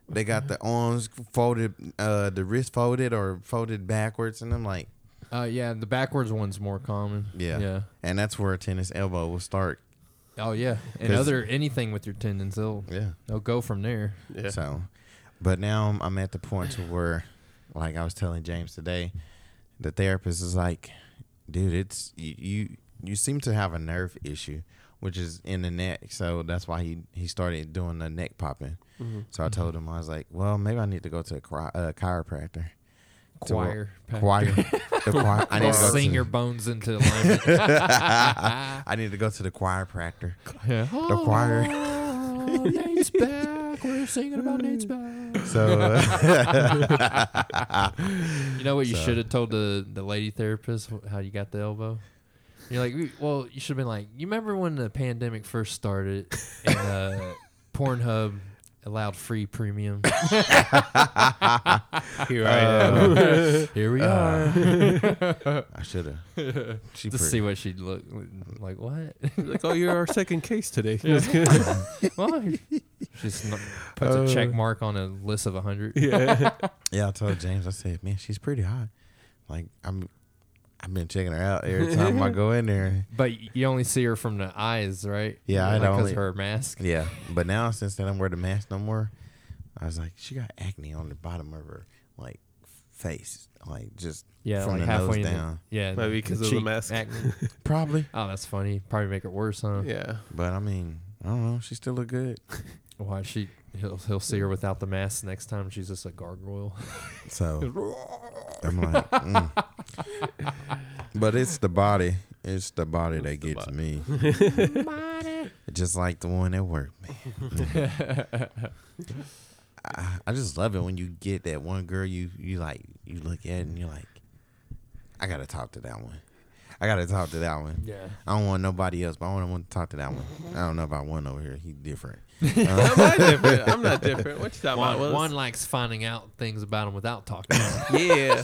they got the arms folded, the wrist folded or folded backwards, and I'm like, yeah, the backwards one's more common. Yeah. Yeah. And that's where a tennis elbow will start. Oh yeah, and anything with your tendons, they'll go from there. Yeah. So, but now I'm at the point to where, like I was telling James today, the therapist is like, dude, it's you seem to have a nerve issue, which is in the neck. So that's why he started doing the neck popping. Mm-hmm. So I told him, I was like, well, maybe I need to go to a chiropractor. I need to sing your bones into alignment. I need to go to the choir practice. Yeah. The choir. Oh, Nate's back. We're singing about Nate's back. So, you know what? You should have told the lady therapist how you got the elbow. You're like, well, you should have been like, you remember when the pandemic first started and Pornhub allowed free premium. Here we are. I should have. Let's see what she'd look like. What? Like, oh, you're our second case today. Yeah. Why? She puts a check mark on a list of 100. Yeah. Yeah, I told James. I said, man, she's pretty hot. Like, I've been checking her out every time I go in there. But you only see her from the eyes, right? Yeah, I know. Because of her mask. Yeah. But now, since I don't wear the mask no more, I was like, she got acne on the bottom of her, like, face. Like, just from the nose down. Maybe because of the mask. Acne. Probably. Oh, that's funny. Probably make it worse, huh? Yeah. But, I mean, I don't know. She still look good. Why? He'll see her without the mask next time. She's just a gargoyle. So I'm like, But it's the body. It's the body that gets me. Just like the one at work, man. I just love it when you get that one girl you look at and you're like, I gotta talk to that one. Yeah. I don't want nobody else, but I want to talk to that one. I don't know about one over here. He's different. I'm not different. What you talking about? One likes finding out things about him without talking. Yeah.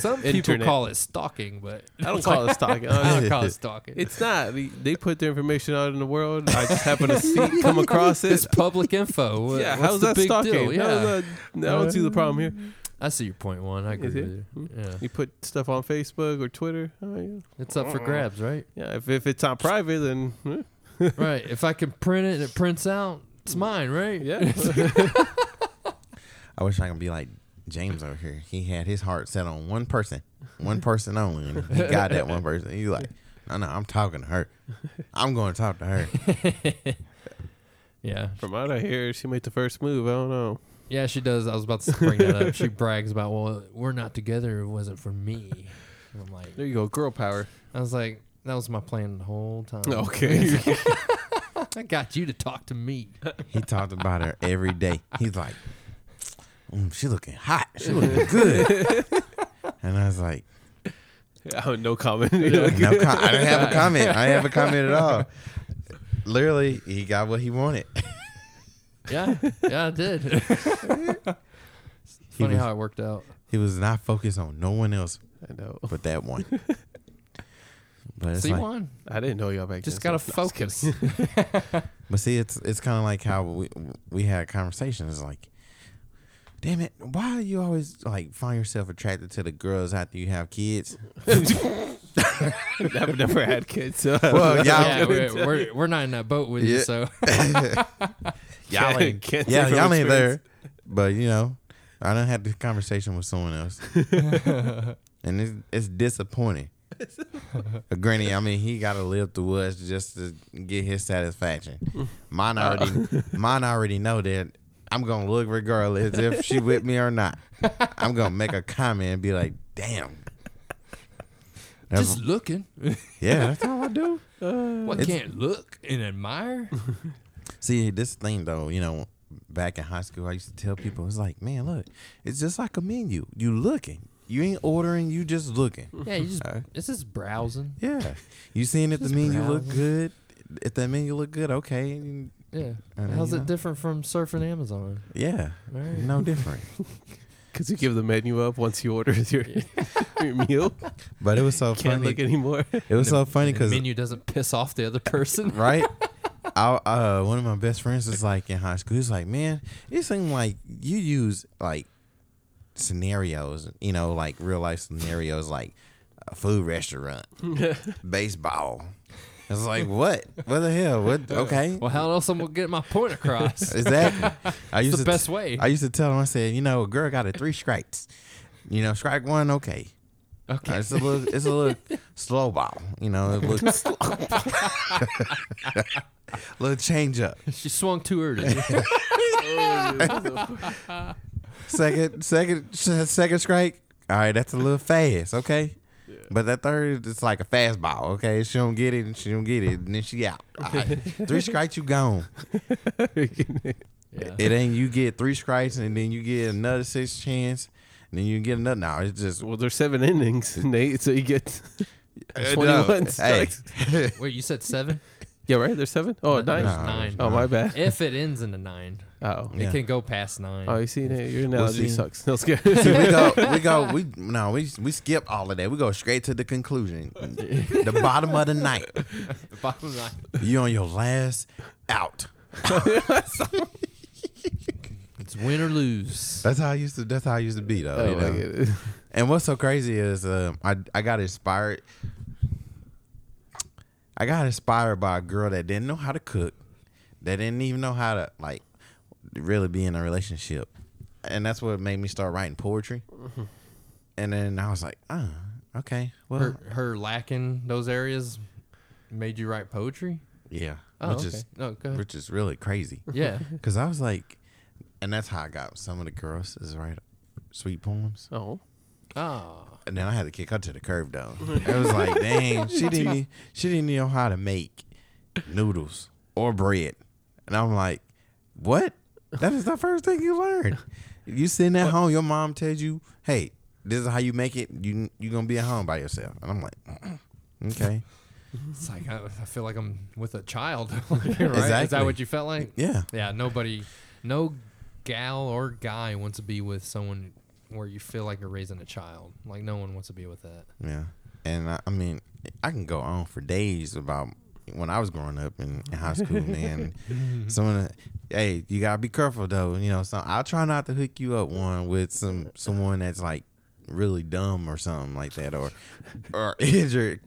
Some people call it stalking, but I don't call it stalking. I don't call it stalking. It's not. They put their information out in the world. I just happen to come across it. It's public info. Yeah. How's that stalking? Yeah. I don't see the problem here. I see your point, one. I agree with you. Yeah. You put stuff on Facebook or Twitter. Oh, yeah. It's up for grabs, right? Yeah. If it's on private, then. Right. If I can print it and it prints out, it's mine, right? Yeah. I wish I could be like James over here. He had his heart set on one person only. And he got that one person. He's like, no, I'm talking to her. I'm going to talk to her. Yeah. From out of here, she made the first move. I don't know. Yeah, she does. I was about to bring that up. She brags about, well, we're not together. It wasn't for me. And I'm like, there you go, girl power. I was like, that was my plan the whole time. Okay. I got you to talk to me. He talked about her every day. He's like, she looking hot. She looking good. And I was like, no comment. I didn't have a comment. I didn't have a comment at all. Literally, he got what he wanted. Yeah, I did. Funny how it worked out. He was not focused on no one else, I know, but that one. But it's like, one. I didn't know y'all back then. Just gotta focus. But see, it's kind of like how we had conversations. Like, damn it, why do you always like find yourself attracted to the girls after you have kids? I've never had kids. So well, yeah, we're not in that boat with you, so y'all ain't there. But you know, I done had this conversation with someone else, and it's disappointing. Granny, I mean, he got to live through us just to get his satisfaction. Mine already know that I'm gonna look regardless if she with me or not. I'm gonna make a comment and be like, damn. Just looking. Yeah, that's all I do. What can't look and admire? See, this thing, though, you know, back in high school, I used to tell people, it's like, man, look, it's just like a menu. You looking. You ain't ordering. You just looking. Yeah, it's just browsing. Yeah. You seeing if the menu look good? If that menu look good, okay. Yeah. How's it different from surfing Amazon? Yeah. Right. No different. Because you give the menu up once you order your meal. But it was so funny. Can't look anymore. It was so funny because the menu doesn't piss off the other person. Right? One of my best friends is like in high school. He's like, man, it seems like you use like scenarios, you know, like real life scenarios, like a food restaurant, baseball. It's like, what? What the hell? What? Okay. Well, how else I'm going to get my point across? Exactly. It's the best way. I used to tell him, I said, you know, a girl got 3 strikes. You know, strike 1, okay. Okay. It's a little slow ball. You know, it looks little change up. She swung too early. Second strike. All right, that's a little fast, okay? But that third, it's like a fastball, okay? She don't get it, and then she out. Right. 3 strikes, you gone. Yeah. It ain't you get 3 strikes, and then you get another 6 chance, and then you get another. No, it's just... Well, there's 7 innings, Nate, so you get 21 strikes. Hey. Wait, you said 7? Yeah, right? There's 7? Oh, no, 9? No, 9. Oh, my bad. If it ends in a 9. Oh, it can go past 9. Oh, you see, your analogy sucks. No, see, we skip all of that. We go straight to the conclusion, the bottom of the night. The bottom of the night. You on your last out. It's win or lose. That's how I used to be though. Oh, you know? And what's so crazy is I got inspired. I got inspired by a girl that didn't know how to cook, that didn't even know how to like. Really be in a relationship, and that's what made me start writing poetry. And then I was like, oh, okay. Well, her lacking those areas made you write poetry. Yeah, which is really crazy. Yeah, because I was like, and that's how I got some of the girls is write sweet poems. Oh. And then I had to kick her to the curb though. It was like, dang, she didn't know how to make noodles or bread, and I'm like, what? That is the first thing you learn. You sitting at home, your mom tells you, hey, this is how you make it. You're going to be at home by yourself. And I'm like, okay. It's like, I feel like I'm with a child. Right? Exactly. Is that what you felt like? Yeah. Yeah, no gal or guy wants to be with someone where you feel like you're raising a child. Like, no one wants to be with that. Yeah. And, I mean, I can go on for days about when I was growing up in high school, man. Hey, you gotta be careful though. You know, so I'll try not to hook you up with someone that's like really dumb or something like that, or injured,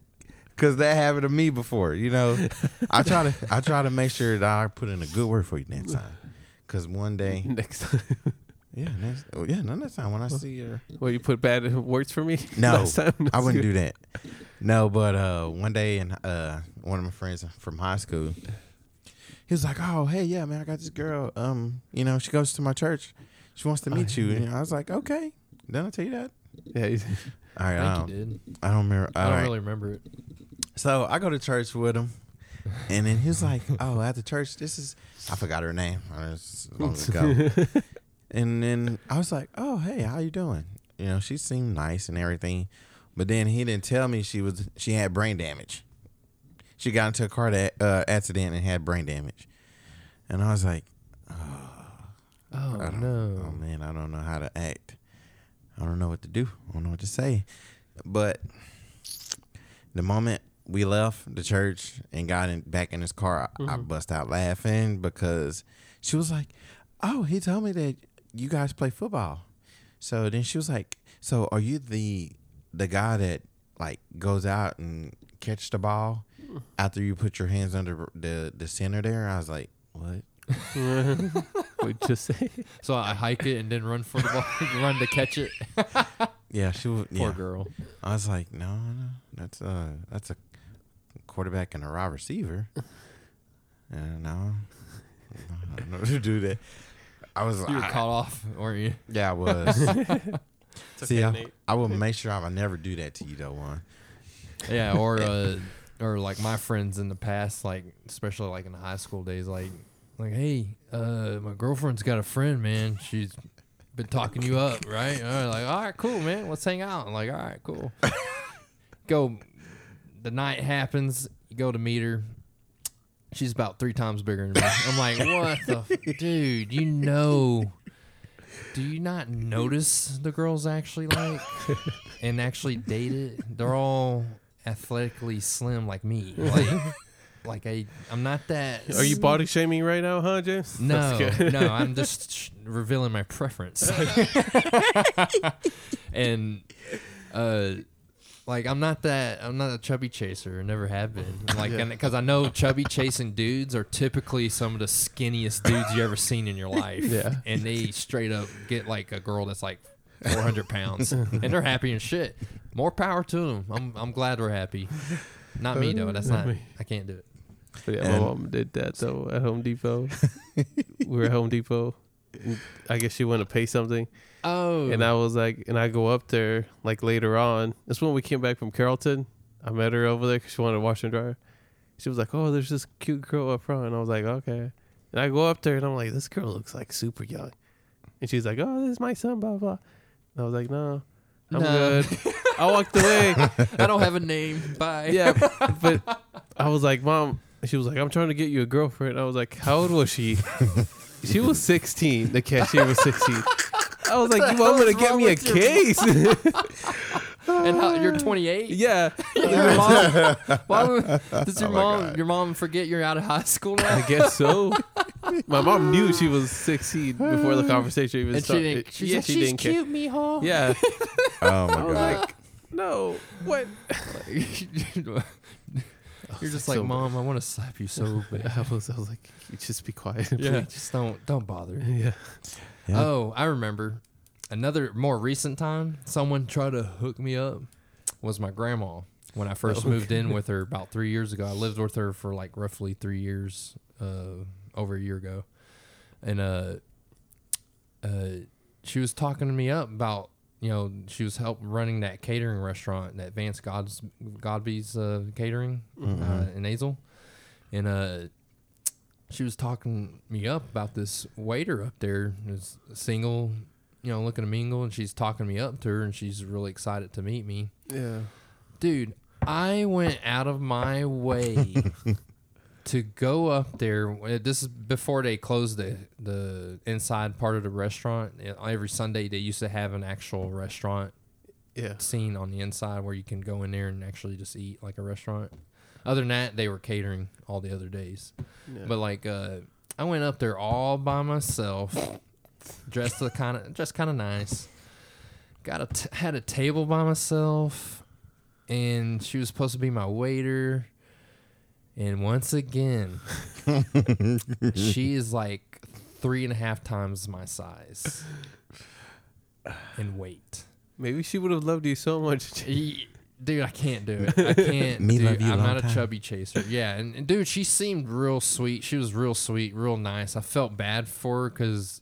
because that happened to me before. You know, I try to make sure that I put in a good word for you next time, because one day next time. Yeah, next time when I see her. Well, you put bad words for me? No, I wouldn't do that. No, but one day, and one of my friends from high school, he was like, oh, hey, yeah, man, I got this girl. You know, she goes to my church. She wants to meet you. Yeah. And I was like, okay. Didn't I tell you that? Yeah. All right, I think you did. I don't remember. I don't really remember it. So I go to church with him. And then he was like, oh, at the church, I forgot her name. It's long ago. And then I was like, oh, hey, how you doing? You know, she seemed nice and everything. But then he didn't tell me she had brain damage. She got into a car accident and had brain damage. And I was like, oh, no. Oh, man, I don't know how to act. I don't know what to do. I don't know what to say. But the moment we left the church and got back in his car, I bust out laughing because she was like, oh, he told me that you guys play football. So then she was like, so are you the guy that like goes out and catch the ball after you put your hands under the center there? I was like, what? What'd you say? So I hike it and then run for the ball, run to catch it. Yeah, she was poor girl. I was like, no, that's a quarterback and a wide receiver. And no, I don't know how to do that. You were caught off, weren't you? Yeah, I was. See, okay, I will make sure I will never do that to you, though, Juan. Yeah, or like my friends in the past, like especially like in the high school days, like hey, my girlfriend's got a friend, man. She's been talking you up, right? And I'm like, all right, cool, man. Let's hang out. I'm like, all right, cool. Go. The night happens. You go to meet her. She's about 3 times bigger than me. I'm like, what the dude? You know. do you not notice the girls actually like and actually date it? They're all athletically slim like me. I'm not that. Are you body shaming right now, huh, James? No, I'm just revealing my preference. And I'm not a chubby chaser. Never have been. Because I know chubby chasing dudes are typically some of the skinniest dudes you ever seen in your life. Yeah. And they straight up get like a girl that's like 400 pounds, and they're happy and shit. More power to them. I'm glad they're happy. Not me though. That's not me. I can't do it. But yeah, my mom did that though at Home Depot. We were at Home Depot. I guess she wanted to pay something. Oh. And I was like, and I go up there like later on. That's when we came back from Carrollton. I met her over there because she wanted to wash and dryer. She was like, oh, there's this cute girl up front. And I was like, okay. And I go up there and I'm like, this girl looks like super young. And she's like, oh, this is my son, blah, blah. And I was like, no, I'm good. I walked away. I don't have a name. Bye. Yeah. But I was like, Mom, she was like, I'm trying to get you a girlfriend. I was like, how old was she? She was 16. The cashier was 16. I was like, you want me to get me a case? And you're 28? Yeah. Your mom, your mom forget you're out of high school now? I guess so. My mom knew she was 16 before the conversation even started. She didn't care. She's cute, mijo. Yeah. Oh, my God. Like, no, what? You're just like, so Mom, bad. I want to slap you so bad. I was like, just be quiet. Yeah, just don't bother. Yeah. Oh, I remember another more recent time someone tried to hook me up was my grandma when I first moved in with her about 3 years ago. I lived with her for like roughly 3 years, over a year ago, and she was talking to me up about. You know, she was running that catering restaurant, that Vance Godbey's catering in Hazel. And she was talking me up about this waiter up there who's single, you know, looking to mingle. And she's talking me up to her, and she's really excited to meet me. Yeah. Dude, I went out of my way to go up there. This is before they closed the inside part of the restaurant. Every Sunday they used to have an actual restaurant scene on the inside where you can go in there and actually just eat like a restaurant. Other than that, they were catering all the other days. Yeah. But like I went up there all by myself, dressed kind of nice. Had a table by myself, and she was supposed to be my waiter. And once again, she is like 3.5 times my size and weight. Maybe she would have loved you so much. Dude, I can't do it. I can't. I'm not a chubby chaser. Yeah. And dude, she seemed real sweet. She was real sweet, real nice. I felt bad for her because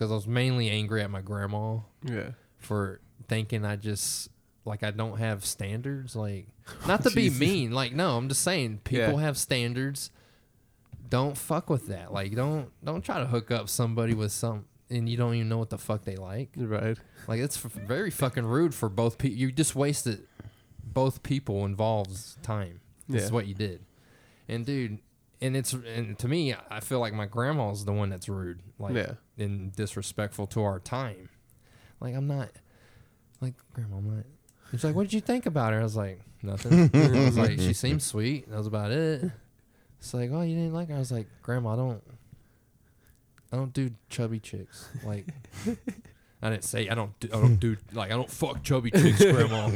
I was mainly angry at my grandma for thinking I just... Like, I don't have standards. Like, not to be mean. Like, no, I'm just saying people have standards. Don't fuck with that. Like, don't try to hook up somebody with something and you don't even know what the fuck they like. Right. Like, it's very fucking rude for both people. You just wasted both people involved's time. This is what you did. And, dude, and to me, I feel like my grandma's the one that's rude. Like, and disrespectful to our time. Like, Grandma, I'm not. She's like, what did you think about her? I was like, nothing. I was like, she seemed sweet. That was about it. It's like, oh, you didn't like her? I was like, Grandma, I don't do chubby chicks. Like, I didn't say I don't fuck chubby chicks, Grandma.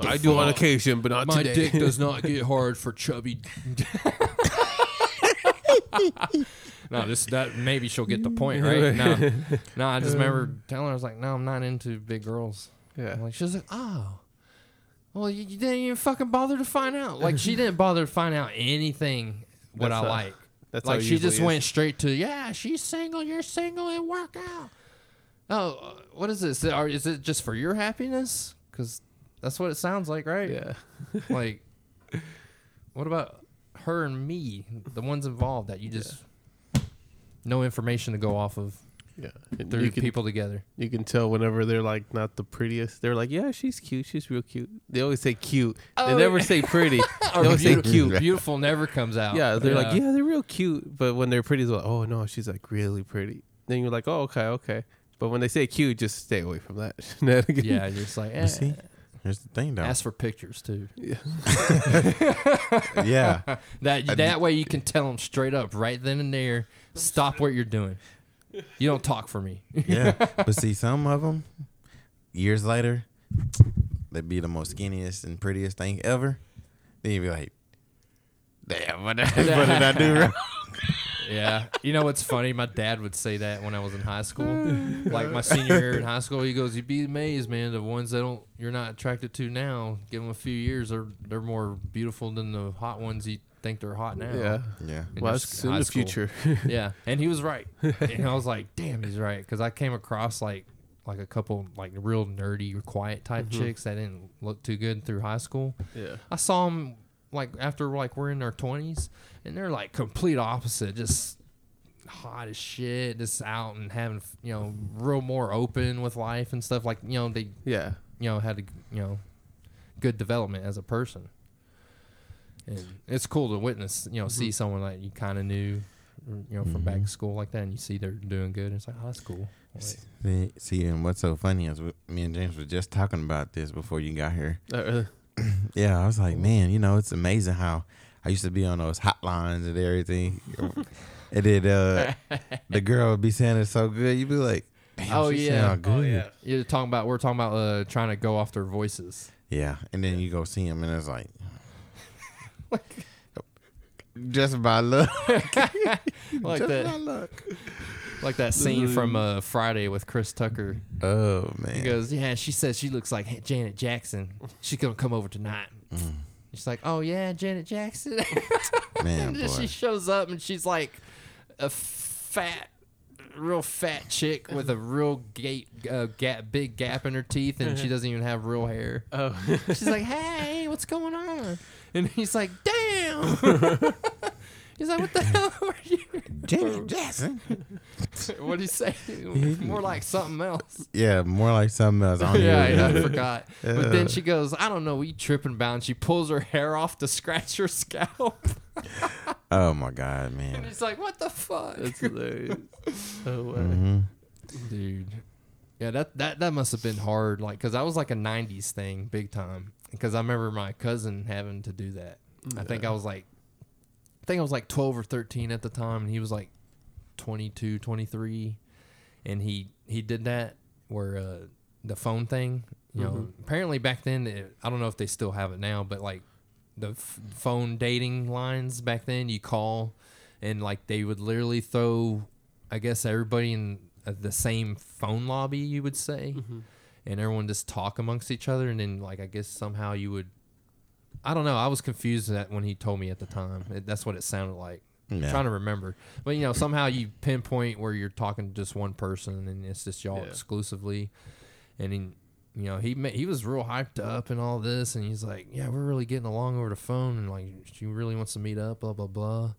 I do on occasion, but not today. My dick does not get hard for chubby. No, maybe she'll get the point, right? No, I just remember telling her, I was like, no, I'm not into big girls. Yeah. I'm like, she was like, oh, well, you didn't even fucking bother to find out. Like, she didn't bother to find out anything like. That's like, she just went straight to, she's single, you're single, and work out. Oh, what is this? Is it just for your happiness? Because that's what it sounds like, right? Yeah. Like, what about her and me, the ones involved that you just... No information to go off of. Yeah. Three people together. You can tell whenever they're like not the prettiest. They're like, yeah, she's cute. She's real cute. They always say cute. They never say pretty. They always say cute. Beautiful never comes out. Yeah. They're like, yeah, they're real cute. But when they're pretty, they're like, oh, no, she's like really pretty. Then you're like, oh, okay. But when they say cute, just stay away from that. Yeah, you're just like, eh. See, here's the thing, though. Ask for pictures, too. Yeah. Yeah. That way you can tell them straight up right then and there, stop what you're doing. You don't talk for me. Yeah. But see, some of them, years later, they'd be the most skinniest and prettiest thing ever. Then you'd be like, damn, what did I do wrong? Yeah. You know what's funny? My dad would say that when I was in high school. Like my senior year in high school, he goes, you'd be amazed, man, the ones that you're not attracted to now, give them a few years, they're more beautiful than the hot ones you think they're hot now. Yeah. Yeah. Well, that's in the future. Yeah. And he was right. And I was like, damn, he's right. Because I came across like a couple like real nerdy, quiet type chicks that didn't look too good through high school. Yeah. I saw them like after like we're in our 20s, and they're like complete opposite, just hot as shit, just out and having, you know, real more open with life and stuff, like, you know, they you know had a, you know, good development as a person. And it's cool to witness, you know, see someone like you kind of knew, you know, from back to school like that, and you see they're doing good, and it's like, oh, that's cool. Like, see, and what's so funny is me and James were just talking about this before you got here. Yeah, I was like, man, you know, it's amazing how I used to be on those hotlines and everything. And then the girl would be saying it so good, you'd be like, damn, oh, she sound good. Oh, yeah. We're talking about trying to go off their voices. Yeah, and then you go see them, and it's like, just by luck. Like just that. By luck. Like that scene from Friday with Chris Tucker. Oh, man. He goes, yeah, she says she looks like Janet Jackson. She's going to come over tonight. Mm. She's like, oh, yeah, Janet Jackson. Man, and then she shows up, and she's like a fat, real fat chick with a real big gap in her teeth, and she doesn't even have real hair. Oh. She's like, hey, what's going on? And he's like, damn. He's like, what the hell are you? Janet Jackson. What did he say? More like something else. Yeah, more like something else. I forgot. But then she goes, I don't know, we tripping about. And she pulls her hair off to scratch her scalp. Oh, my God, man. And he's like, what the fuck? That's hilarious. Oh, wow. Dude. Yeah, that must have been hard. Like, because that was like a 90s thing, big time. Because I remember my cousin having to do that. Yeah. I think I was like 12 or 13 at the time, and he was like 22, 23, and he did that where the phone thing, you know, apparently back then, I don't know if they still have it now, but like the phone dating lines back then, you call, and like they would literally throw, I guess, everybody in the same phone lobby, you would say, and everyone just talk amongst each other, and then like I guess somehow you would, I don't know. I was confused that when he told me at the time. That's what it sounded like. Yeah. I'm trying to remember. But, you know, somehow you pinpoint where you're talking to just one person, and it's just y'all exclusively. And, you know, he was real hyped up and all this, and he's like, yeah, we're really getting along over the phone, and, like, she really wants to meet up, blah, blah, blah.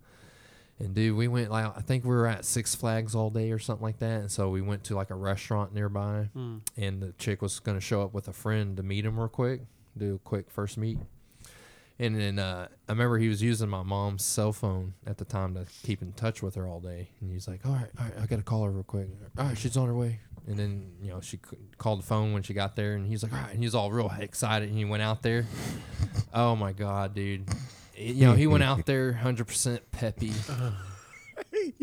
And, dude, we went, like, I think we were at Six Flags all day or something like that, and so we went to, like, a restaurant nearby, and the chick was going to show up with a friend to meet him real quick, do a quick first meet. And then I remember he was using my mom's cell phone at the time to keep in touch with her all day. And he's like, all right, I got to call her real quick. All right, she's on her way. And then, you know, she called the phone when she got there. And he's like, all right. And he was all real excited. And he went out there. Oh, my God, dude. You know, he went out there 100% peppy.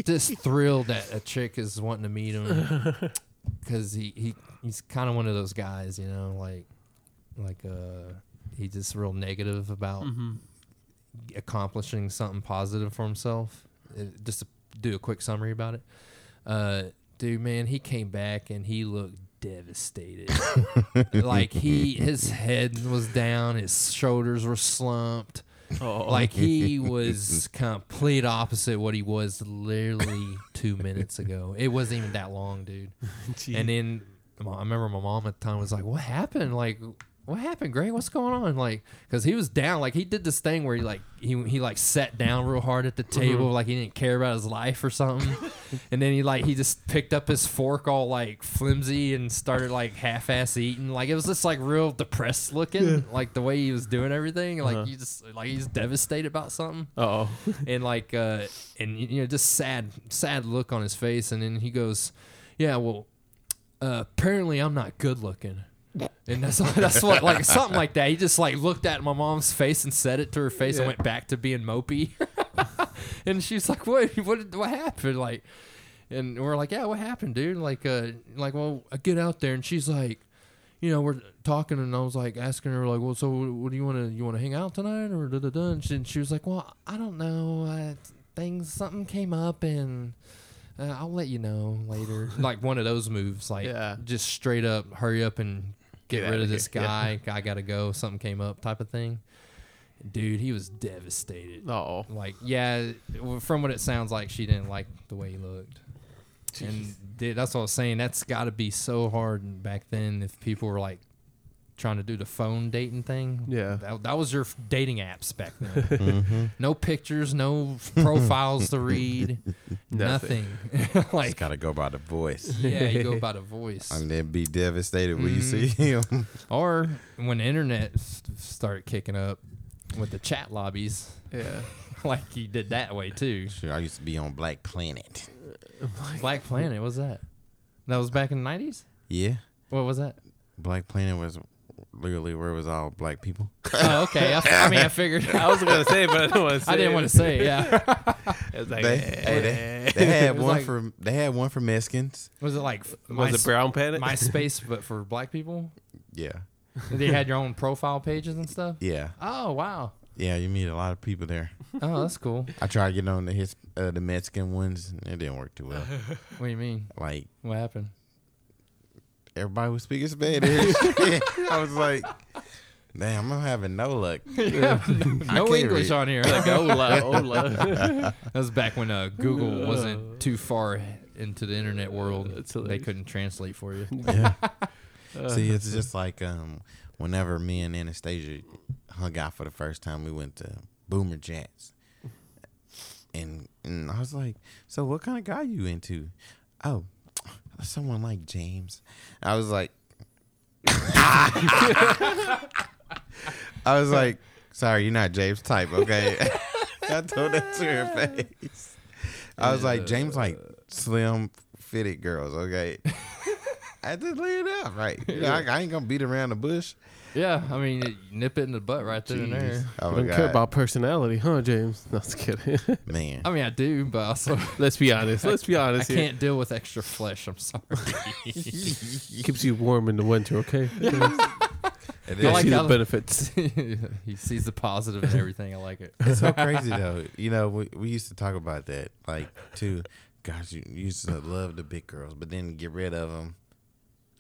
Just thrilled that a chick is wanting to meet him. Because he's kind of one of those guys, you know, like he's just real negative about accomplishing something positive for himself. Just to do a quick summary about it. Dude, man, he came back and he looked devastated. Like his head was down. His shoulders were slumped. Oh. Like he was complete opposite what he was literally 2 minutes ago. It wasn't even that long, dude. And then I remember my mom at the time was like, what happened? Like, what happened, Greg? What's going on? Like, because he was down. Like, he did this thing where he sat down real hard at the table, like he didn't care about his life or something. And then he just picked up his fork all like flimsy and started like half-ass eating. Like, it was just like real depressed looking, like the way he was doing everything. Like you just like he's devastated about something. Oh, and like and you know, just sad look on his face. And then he goes, yeah, well, apparently I'm not good looking. And that's what, like, something like that. He just, like, looked at my mom's face and said it to her face, yeah, and went back to being mopey. And she's like, what happened? Like, and we're like, yeah, what happened, dude? Like, well, I get out there, and she's like, you know, we're talking, and I was like asking her, like, well, so what do you want to hang out tonight, or da da da? And she was like, well, I don't know, something came up, and I'll let you know later. Like one of those moves, like, yeah, just straight up, hurry up and get rid of this guy. Yeah. I gotta go. Something came up, type of thing. Dude, he was devastated. Oh, like, yeah. From what it sounds like, she didn't like the way he looked. Jeez. And dude, that's what I was saying. That's got to be so hard back then. If people were like trying to do the phone dating thing, yeah, that was your dating apps back then. Mm-hmm. No pictures, no profiles to read, nothing. Like, got to go by the voice. Yeah, you go by the voice, and then be devastated when you see him. Or when the internet started kicking up with the chat lobbies, yeah, like you did that way too. Sure, I used to be on Black Planet. Black Planet, what was that? That was back in the 90s? Yeah. What was that? Black Planet was literally where it was all black people. Oh, okay. I figured. I was going to say, but I didn't want to say it. Yeah. It like, they had one for Mexicans. Was it like... was it Brown Planet? MySpace, but for black people? Yeah. They had your own profile pages and stuff? Yeah. Oh, wow. Yeah, you meet a lot of people there. Oh, that's cool. I tried getting on the Mexican ones. It didn't work too well. What do you mean? Like, what happened? Everybody was speaking Spanish. I was like, damn, I'm having no luck. Yeah, no English read on here. Like, hola. That was back when Google wasn't too far into the internet world. They couldn't translate for you. Yeah. See, it's just like whenever me and Anastasia hung out for the first time, we went to Boomer Jets. And I was like, so what kind of guy you into? Oh, someone like James. I was like, sorry, you're not James type, okay? I told that to her face. I was like, James like slim fitted girls, okay? I just laid it out, right? Yeah. I ain't gonna beat around the bush. Yeah, I mean, you nip it in the butt right there and there. Oh, I don't care about personality, huh, James? No, just kidding. Man. I mean, I do, but also... Let's be honest. I can't deal with extra flesh. I'm sorry. Keeps you warm in the winter, okay? I see the benefits. He sees the positive and everything. I like it. It's so crazy, though. You know, we used to talk about that, like, too. Gosh, you used to love the big girls, but then get rid of them,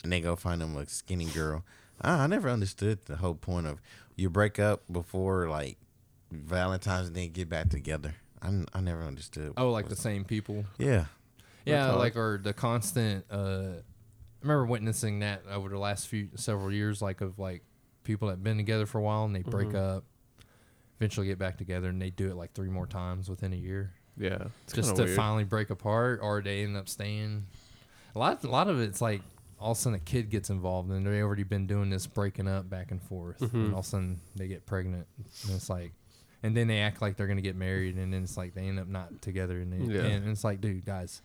and they go find them a skinny girl. I never understood the whole point of you break up before like Valentine's and then get back together. I never understood. Oh, like the same people? Yeah. Yeah, like, or the constant. I remember witnessing that over the last several years, like, of like people that have been together for a while and they break up, eventually get back together, and they do it like 3 more times within a year. Yeah. Just to finally break apart, or they end up staying. A lot of it's like, all of a sudden a kid gets involved and they've already been doing this breaking up back and forth. Mm-hmm. And all of a sudden they get pregnant, and it's like, and then they act like they're going to get married, and then it's like they end up not together. And, and it's like, dude, guys,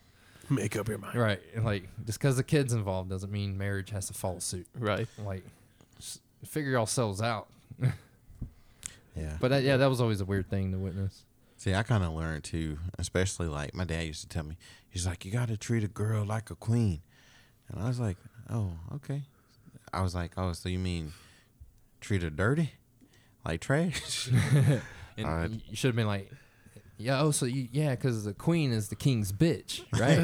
make up your mind. Right. And like, just because the kid's involved doesn't mean marriage has to follow suit. Right. Like, figure yourselves out. Yeah. But that was always a weird thing to witness. See, I kind of learned too, especially like my dad used to tell me, he's like, you got to treat a girl like a queen. And I was like, oh, okay. I was like, oh, so you mean treat her dirty? Like trash? And you should have been like, yeah, oh, so because the queen is the king's bitch, right?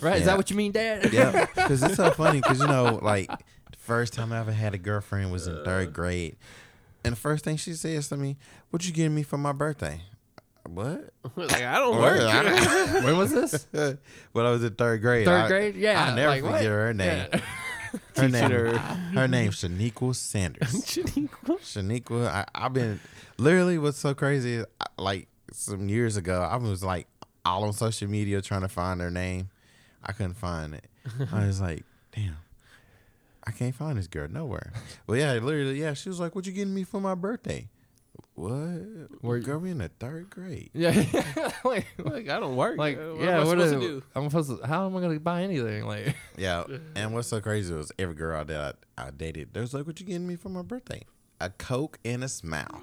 Right, yeah. Is that what you mean, Dad? Yeah, because it's so funny, because, you know, like, the first time I ever had a girlfriend was in 3rd grade. And the first thing she says to me, what you giving me for my birthday? What? Like, I don't work. When was this? When I was in 3rd grade. Yeah. I never forget her name. Yeah. Her name's Shaniqua Sanders. Shaniqua. I've been, literally, what's so crazy is, like, some years ago, I was, like, all on social media trying to find her name. I couldn't find it. I was like, damn, I can't find this girl nowhere. Well, yeah, literally, yeah, she was like, what you getting me for my birthday? what? Girl, we in the third grade. Yeah. like I don't work. Like, what am I supposed to do? How am I going to buy anything? Like, yeah. And what's so crazy was every girl that I dated, there's like, what you getting me for my birthday? A Coke and a smile.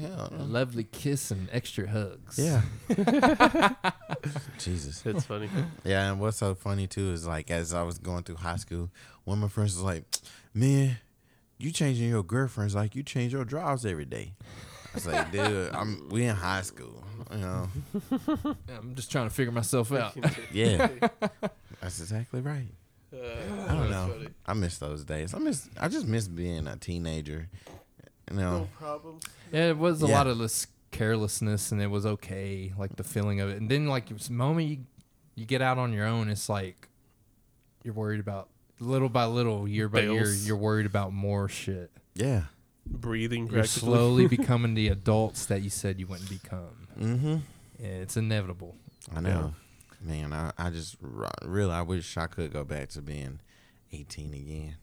Hell, a lovely kiss and extra hugs. Yeah. Jesus. That's funny. Yeah, and what's so funny, too, is like as I was going through high school, one of my friends was like, man, you changing your girlfriends like you change your drives every day. I was like, dude, we in high school. You know? I'm just trying to figure myself out. Yeah. That's exactly right. I don't know. Funny. I miss those days. I just miss being a teenager. You know? No problem. Yeah, it was a lot of this carelessness, and it was okay, like the feeling of it. And then, like, the moment you get out on your own, it's like you're worried about little by little, year by year, you're worried about more shit. Yeah. Breathing. You're slowly becoming the adults that you said you wouldn't become. Mm-hmm. Yeah, it's inevitable. I know. Yeah. Man, I just really, I wish I could go back to being 18 again.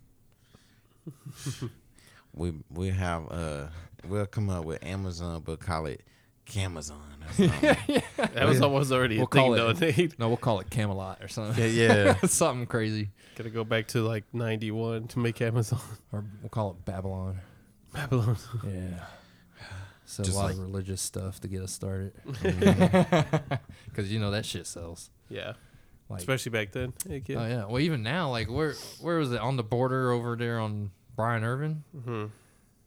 We'll come up with Amazon, but call it Camazon or something. That was almost already a thing, though. No, we'll call it Camelot or something. Yeah. Something crazy. Gotta go back to like 91 to make Amazon. Or we'll call it Babylon. Babylon. Yeah. So just a lot of religious stuff to get us started. Because, you know, that shit sells. Yeah. Like, especially back then. Hey, kid. Oh, yeah. Well, even now, like, where was it? On the border over there on Bryan Irvin? Mm-hmm.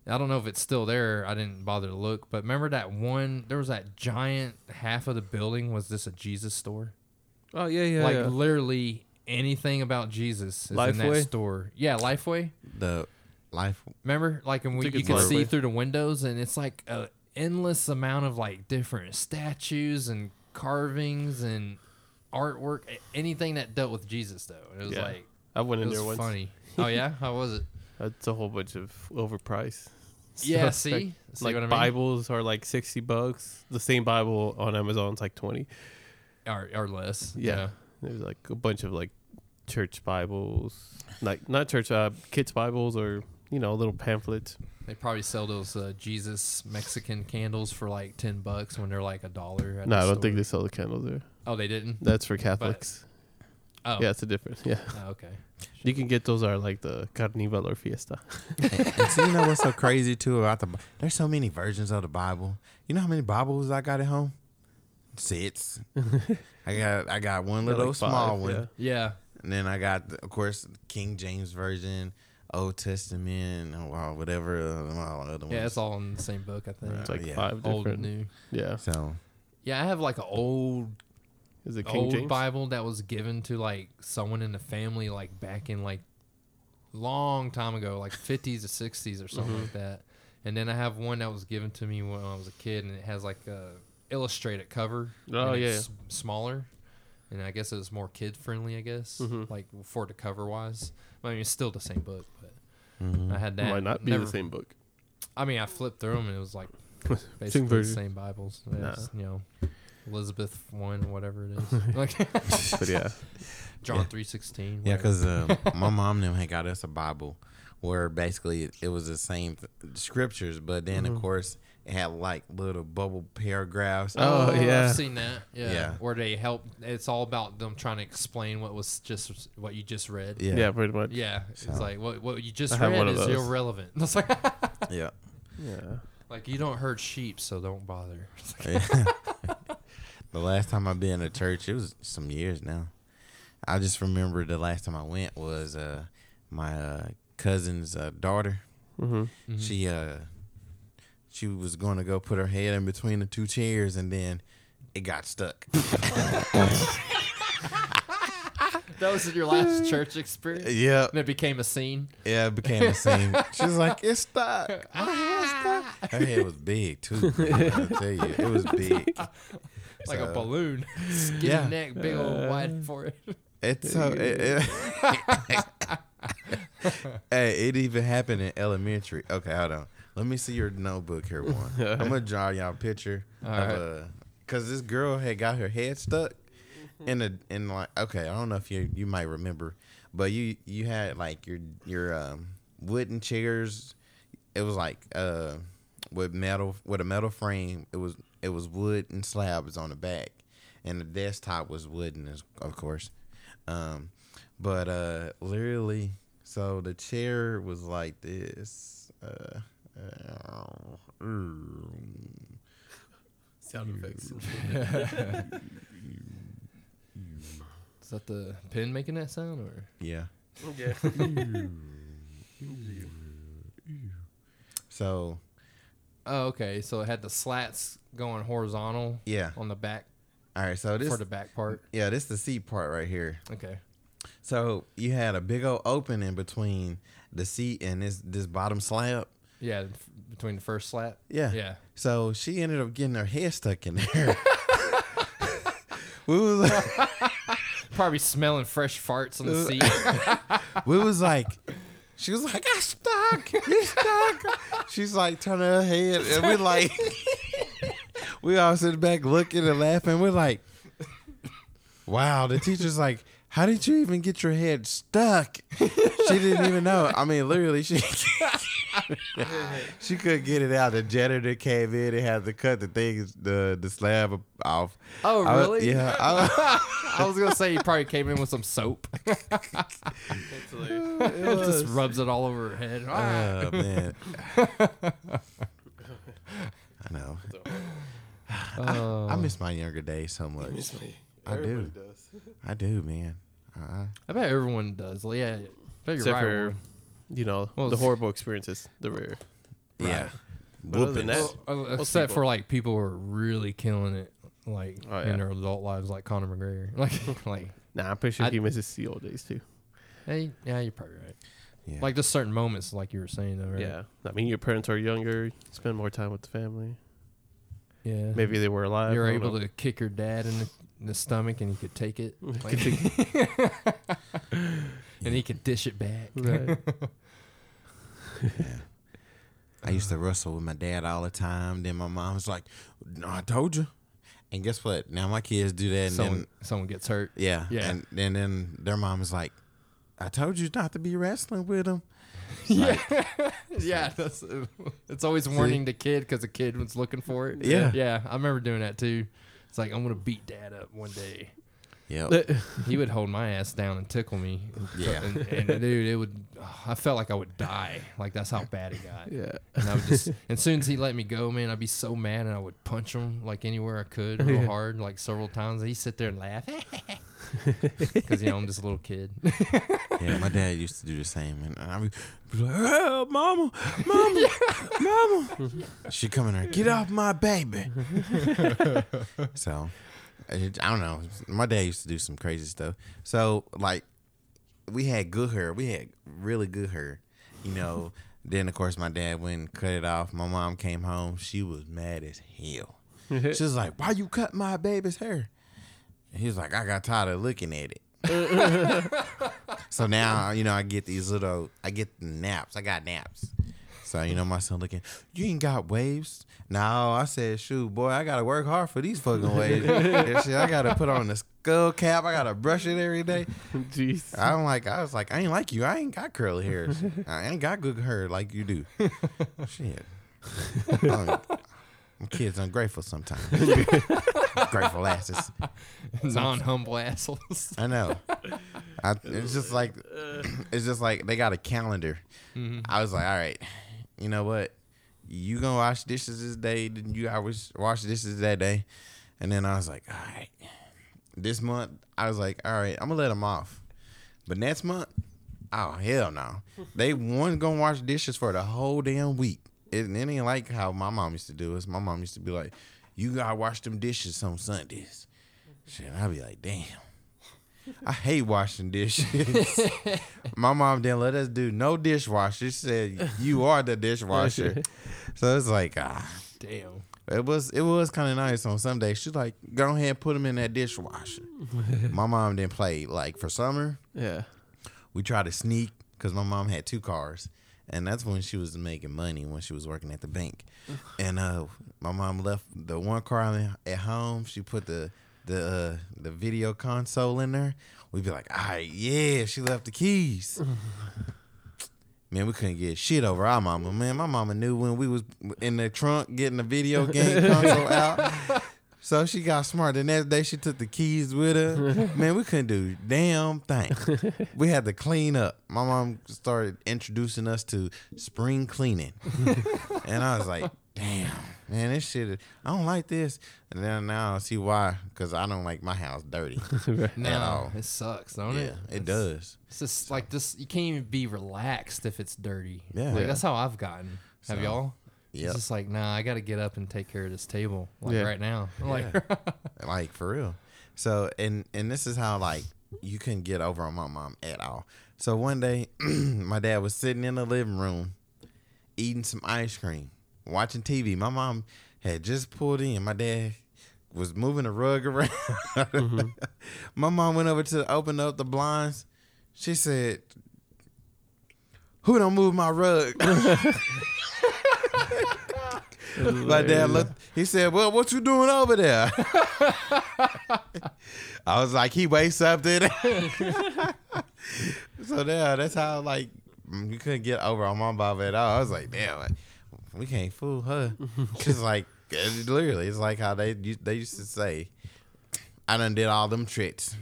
I don't know if it's still there. I didn't bother to look. But remember that one? There was that giant half of the building was this a Jesus store? Oh, yeah, yeah, like, literally anything about Jesus is in that store. Yeah, Lifeway. Remember, like, and you can see through the windows, and it's like an endless amount of like different statues and carvings and artwork, anything that dealt with Jesus. Though it was like I went in there once. Funny. Oh yeah, how was it? That's a whole bunch of overpriced. Yeah, see, like what I mean? Bibles are like $60. The same Bible on Amazon's like 20 or less. Yeah, there's like a bunch of like church Bibles, like not church kids Bibles or. You know, little pamphlets. They probably sell those Jesus Mexican candles for like $10 when they're like $1. No, I don't think they sell the candles there. Oh, they didn't? That's for Catholics. But, yeah, it's a difference. Yeah. Oh, okay. You can get those are like the Carnival or Fiesta. And so you know what's so crazy too about there's so many versions of the Bible. You know how many Bibles I got at home? 6. I got one little like 5, small one. Yeah. And then I got, of course, King James Version. Old Testament, or whatever. All other ones. Yeah, it's all in the same book, I think. Right. It's like 5 different. Old and new. Yeah. So. Yeah, I have like an old Bible that was given to like someone in the family like back in like long time ago, like 50s or 60s or something like that. And then I have one that was given to me when I was a kid, and it has like a illustrated cover. Oh, yeah. It's smaller. And I guess it was more kid friendly, I guess, like for the cover wise. I mean, it's still the same book, but I had that. It might not be the same book. I mean, I flipped through them and it was like basically the same Bibles. Was, you know, Elizabeth 1, whatever it is. But yeah, John 3:16. Yeah, because my mom and them had got us a Bible where basically it was the same scriptures, but then of course. It had like little bubble paragraphs. Oh yeah, I've seen that. Yeah, where they help. It's all about them trying to explain what you just read. Yeah, pretty much. Yeah, so. It's like what you just read is irrelevant. Yeah. Like you don't herd sheep, so don't bother. The last time I've been to church, it was some years now. I just remember the last time I went was my cousin's daughter. Mm-hmm. She was going to go put her head in between the two chairs, and then it got stuck. That was your last church experience? Yeah. And it became a scene? Yeah, it became a scene. She was like, it's stuck. My head's stuck. Her head was big, too. I'll tell you, it was big. Like a balloon. Skinny neck, big old wide forehead. It's so... Hey, it even happened in elementary. Okay, hold on. Let me see your notebook here, one. I'm going to draw y'all a picture. Because this girl had got her head stuck. And like, okay, I don't know if you might remember, but you had like your wooden chairs. It was like with a metal frame. It was wood and slabs on the back, and the desktop was wooden, of course. But literally, so the chair was like this. Sound effects. Is that the pen making that sound, or? Yeah. Okay. So. Oh, okay. So it had the slats going horizontal. Yeah. On the back. All right. So this for the back part. Yeah, this is the seat part right here. Okay. So you had a big old opening between the seat and this bottom slab. Yeah, between the first slap. Yeah. Yeah. So she ended up getting her head stuck in there. We was like, probably smelling fresh farts on the seat. We was like, she was like, "I'm stuck. You're stuck." She's like turning her head, and we like, we all sit back looking and laughing. We're like, "Wow!" The teacher's like, "How did you even get your head stuck?" She didn't even know. I mean, literally, she. She couldn't get it out. The janitor came in and had to cut the thing, the slab off. Oh, really? Yeah. I was gonna say he probably came in with some soap. That's hilarious. It just rubs it all over her head. Oh man. I know. I miss my younger days so much. Everybody does. I do, man. I bet everyone does. Yeah. Except for, you know, the horrible experiences that were. Yeah. Right. But other than that, except for like people who are really killing it, like in their adult lives, like Conor McGregor. Like nah, I'm pretty sure he misses the old days too. Hey, yeah, you're probably right. Yeah. Like just certain moments, like you were saying though, right? Yeah. I mean, your parents are younger, you spend more time with the family. Yeah. Maybe they were alive. You're able to kick your dad in the stomach and he could take it. And he could dish it back. Right. Yeah. I used to wrestle with my dad all the time. Then my mom was like, "No, I told you." And guess what? Now my kids do that. Someone gets hurt. Yeah. Yeah. And then their mom is like, "I told you not to be wrestling with them." Like, yeah. It's always warning the kid because the kid was looking for it. Yeah. Yeah. I remember doing that too. It's like, I'm going to beat dad up one day. Yep. He would hold my ass down and tickle me. Yeah. And dude, I felt like I would die. Like, that's how bad it got. Yeah. And I would just, as soon as he let me go, man, I'd be so mad and I would punch him like anywhere I could real hard, like several times. He'd sit there and laugh. Because, you know, I'm just a little kid. Yeah, my dad used to do the same. And I would be like, "Oh, mama, mama." She'd come in there, "Get off my baby." So. I don't know. My dad used to do some crazy stuff. So, like, we had good hair. We had really good hair, you know. Then, of course, my dad went and cut it off. My mom came home. She was mad as hell. She was like, "Why you cut my baby's hair?" And he was like, "I got tired of looking at it." So now, you know, I get the naps. I got naps. So, you know, my son looking, "You ain't got waves?" No, I said, "Shoot, boy, I got to work hard for these fucking waves." Shit, I got to put on the skull cap. I got to brush it every day. Jeez. I was like, "I ain't like you. I ain't got curly hairs. I ain't got good hair like you do." Shit. I'm kids ungrateful sometimes. Grateful asses. Non-humble assholes. I know. It's just like they got a calendar. Mm-hmm. I was like, all right, you know what? You gonna wash dishes this day? Wash dishes that day, and then I was like, all right. This month, I was like, all right, I'm gonna let them off. But next month, oh hell no! They one gonna wash dishes for the whole damn week. It ain't like how my mom used to do us. My mom used to be like, "You gotta wash them dishes on Sundays." Shit, I'd be like, damn. I hate washing dishes. My mom didn't let us do no dishwasher. She said, "You are the dishwasher." So it's like, damn. It was kind of nice on some days. She's like, "Go ahead and put them in that dishwasher." My mom didn't play. Like for summer, yeah, we tried to sneak because my mom had two cars. And that's when she was making money, when she was working at the bank. And my mom left the one car at home. She put the video console in there. We'd be like, all right, yeah, she left the keys. Man, we couldn't get shit over our mama. Man, my mama knew when we was in the trunk getting the video game console out. So she got smart. The next day she took the keys with her. Man, we couldn't do damn thing. We had to clean up. My mom started introducing us to spring cleaning. And I was like, damn, man, this shit is, I don't like this. And then now I see why, because I don't like my house dirty. No, it sucks, don't it? Yeah, it does. It's just like this, you can't even be relaxed if it's dirty. Yeah. Like, that's how I've gotten. Have y'all? Yep. It's just like, nah, I got to get up and take care of this table right now. I'm like for real. So, and this is how, like, you couldn't get over on my mom at all. So one day, my dad was sitting in the living room eating some ice cream, watching TV. My mom had just pulled in. My dad was moving the rug around. Mm-hmm. My mom went over to open up the blinds. She said, "Who don't move my rug?" My dad looked. He said, "Well, what you doing over there?" I was like, "He wakes up then." So now that's how, like, you couldn't get over on my mom at all. I was like, "Damn, like, we can't fool her." She's like, literally, it's like how they used to say, "I done did all them tricks.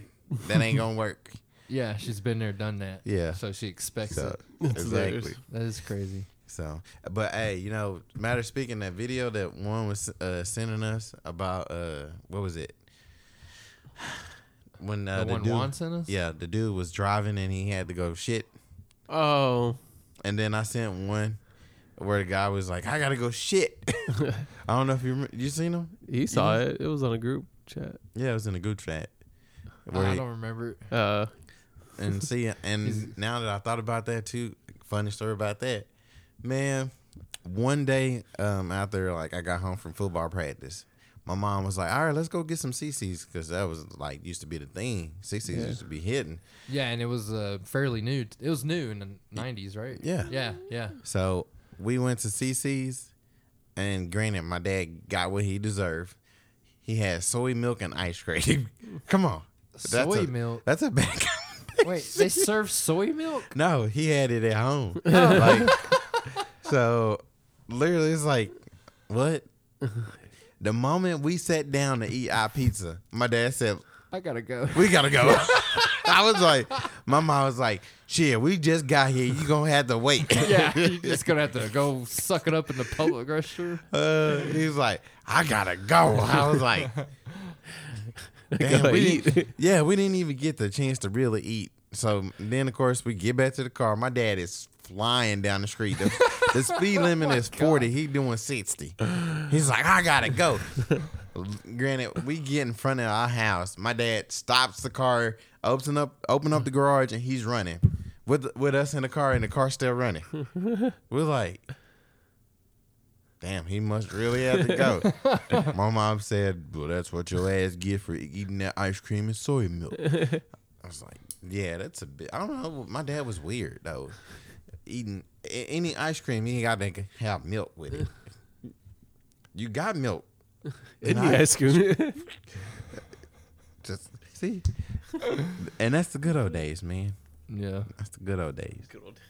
That ain't gonna work." Yeah, she's been there, done that. Yeah, so she expects it. Exactly. That is crazy. So, but hey, you know, matter speaking, that video that one was sending us about, what was it? When the dude, Juan sent us? Yeah, the dude was driving and he had to go shit. Oh. And then I sent one where the guy was like, "I gotta go shit." I don't know if you seen him. You saw it. It was on a group chat. Yeah, it was in a group chat. I don't remember. And see, and now that I thought about that too, funny story about that. Man, one day after, like, I got home from football practice, my mom was like, "All right, let's go get some CC's," because that was, like, used to be the thing. CC's used to be hidden. Yeah, and it was fairly new. It was new in the 90s, right? Yeah. Yeah, yeah. So we went to CC's, and granted, my dad got what he deserved. He had soy milk and ice cream. Come on. Soy milk? That's a bad Wait, they serve soy milk? No, he had it at home. Like, so, literally, it's like, what? The moment we sat down to eat our pizza, my dad said, "I gotta go. We gotta go." I was like, my mom was like, "Shit, we just got here. You gonna have to wait." Yeah, you just gonna have to go suck it up in the public restroom. He was like, "I gotta go." I was like, damn, we didn't even get the chance to really eat. So then, of course, we get back to the car. My dad is flying down the street. The speed limit is 40. God. He doing 60. He's like, "I gotta go." Granted, we get in front of our house. My dad stops the car, opens up the garage, and he's running with us in the car, and the car's still running. We're like, damn, he must really have to go. My mom said, "Well, that's what your ass get for eating that ice cream and soy milk." I was like, yeah, that's a bit. I don't know. My dad was weird though. Eating any ice cream, you got to have milk with it. You got milk. And ice cream. Just see. And that's the good old days, man. Yeah, that's the good old days.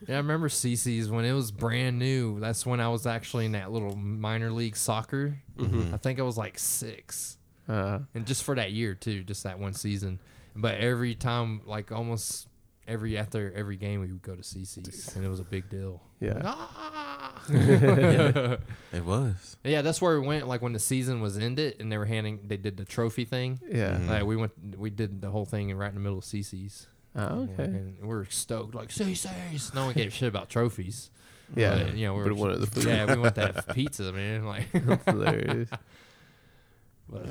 Yeah, I remember CC's when it was brand new. That's when I was actually in that little minor league soccer. Mm-hmm. I think I was like 6, and just for that year too, just that one season. But every time, like almost after every game, we would go to CC's, and it was a big deal. Yeah. Like, ah! Yeah, it was. Yeah, that's where we went. Like when the season was ended, and they did the trophy thing. Yeah. Mm-hmm. Like we did the whole thing right in the middle of CC's. Oh, okay. And we were stoked, like, CC's. No one gave shit about trophies. Yeah. But, you know, we wanted the food. Yeah, we want that pizza, man. Like, that's hilarious. But,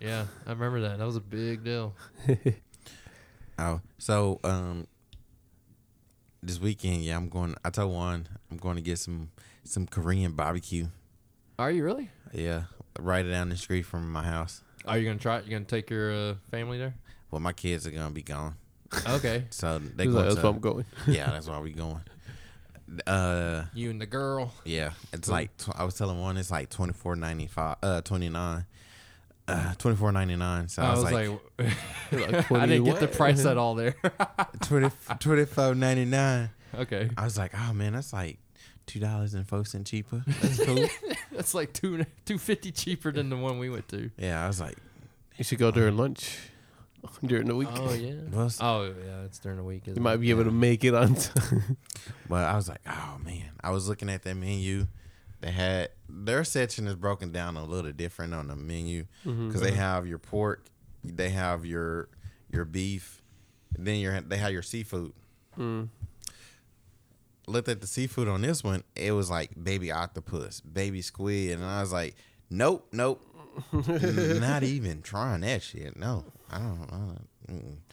yeah, I remember that. That was a big deal. Oh, so this weekend, yeah, I told Juan I'm going to get some Korean barbecue. Are you really? Yeah, right down the street from my house. Are you going to try it? You going to take your family there? Well, my kids are going to be gone. Okay. So they go. That's why I'm going. Yeah, that's why we going. You and the girl. Yeah, it's like I was telling Juan, it's like $24.95, $29. $24.99. So I was like I didn't get the price at all there. $24.99. Okay. I was like, oh man, that's like $2.04 cheaper. That's cool. That's like $2.50 cheaper than the one we went to. Yeah, I was like, you should go during lunch. During the week. Oh, yeah. It's during the week. You might be able to make it on time. But I was like, oh, man. I was looking at that menu. They had their section is broken down a little different on the menu because they have your pork, they have your beef, and then they have your seafood. Mm. Looked at the seafood on this one. It was like baby octopus, baby squid. And I was like, nope. Not even trying that shit. No. I don't.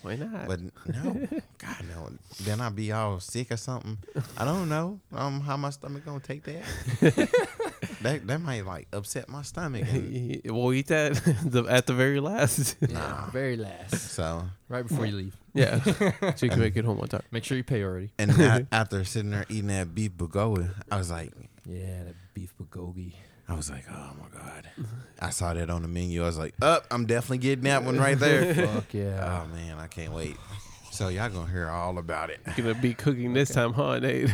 Why not? But no, God no. Then I'd be all sick or something. I don't know how my stomach gonna take that. that might like upset my stomach. We'll eat that at the very last. Yeah, very last. So right before you leave. Yeah, so you can make it home on time. Make sure you pay already. And after sitting there eating that beef bulgogi, I was like, yeah, that beef bulgogi. I was like, oh, my God. I saw that on the menu. I was like, I'm definitely getting that one right there. Fuck yeah. Oh, man, I can't wait. So y'all going to hear all about it. You're going to be cooking this time, huh, Nate?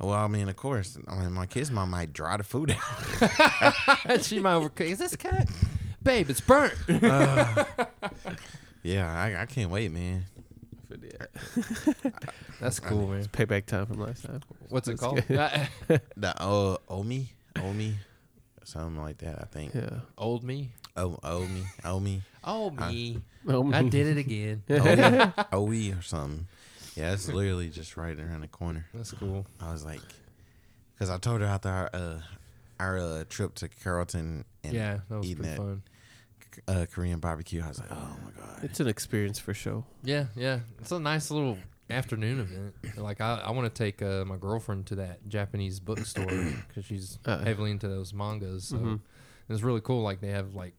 Well, I mean, of course. I mean, my kid's mom might dry the food out. She might overcook. Is this cat? Babe, it's burnt. Yeah, I can't wait, man. That's cool, man. It's payback time from last time. What's it called? The Omi? Omi, something like that, I think. Yeah. Old me? Oh, Omi. Oh, me. I did it again. Oe or something. Yeah, it's literally just right around the corner. That's cool. I was like, because I told her after our trip to Carrollton and that was pretty fun. Korean barbecue, I was like, oh my God. It's an experience for sure. Yeah. It's a nice little afternoon event. Like I want to take my girlfriend to that Japanese bookstore because she's heavily into those mangas. So it's really cool. Like they have like,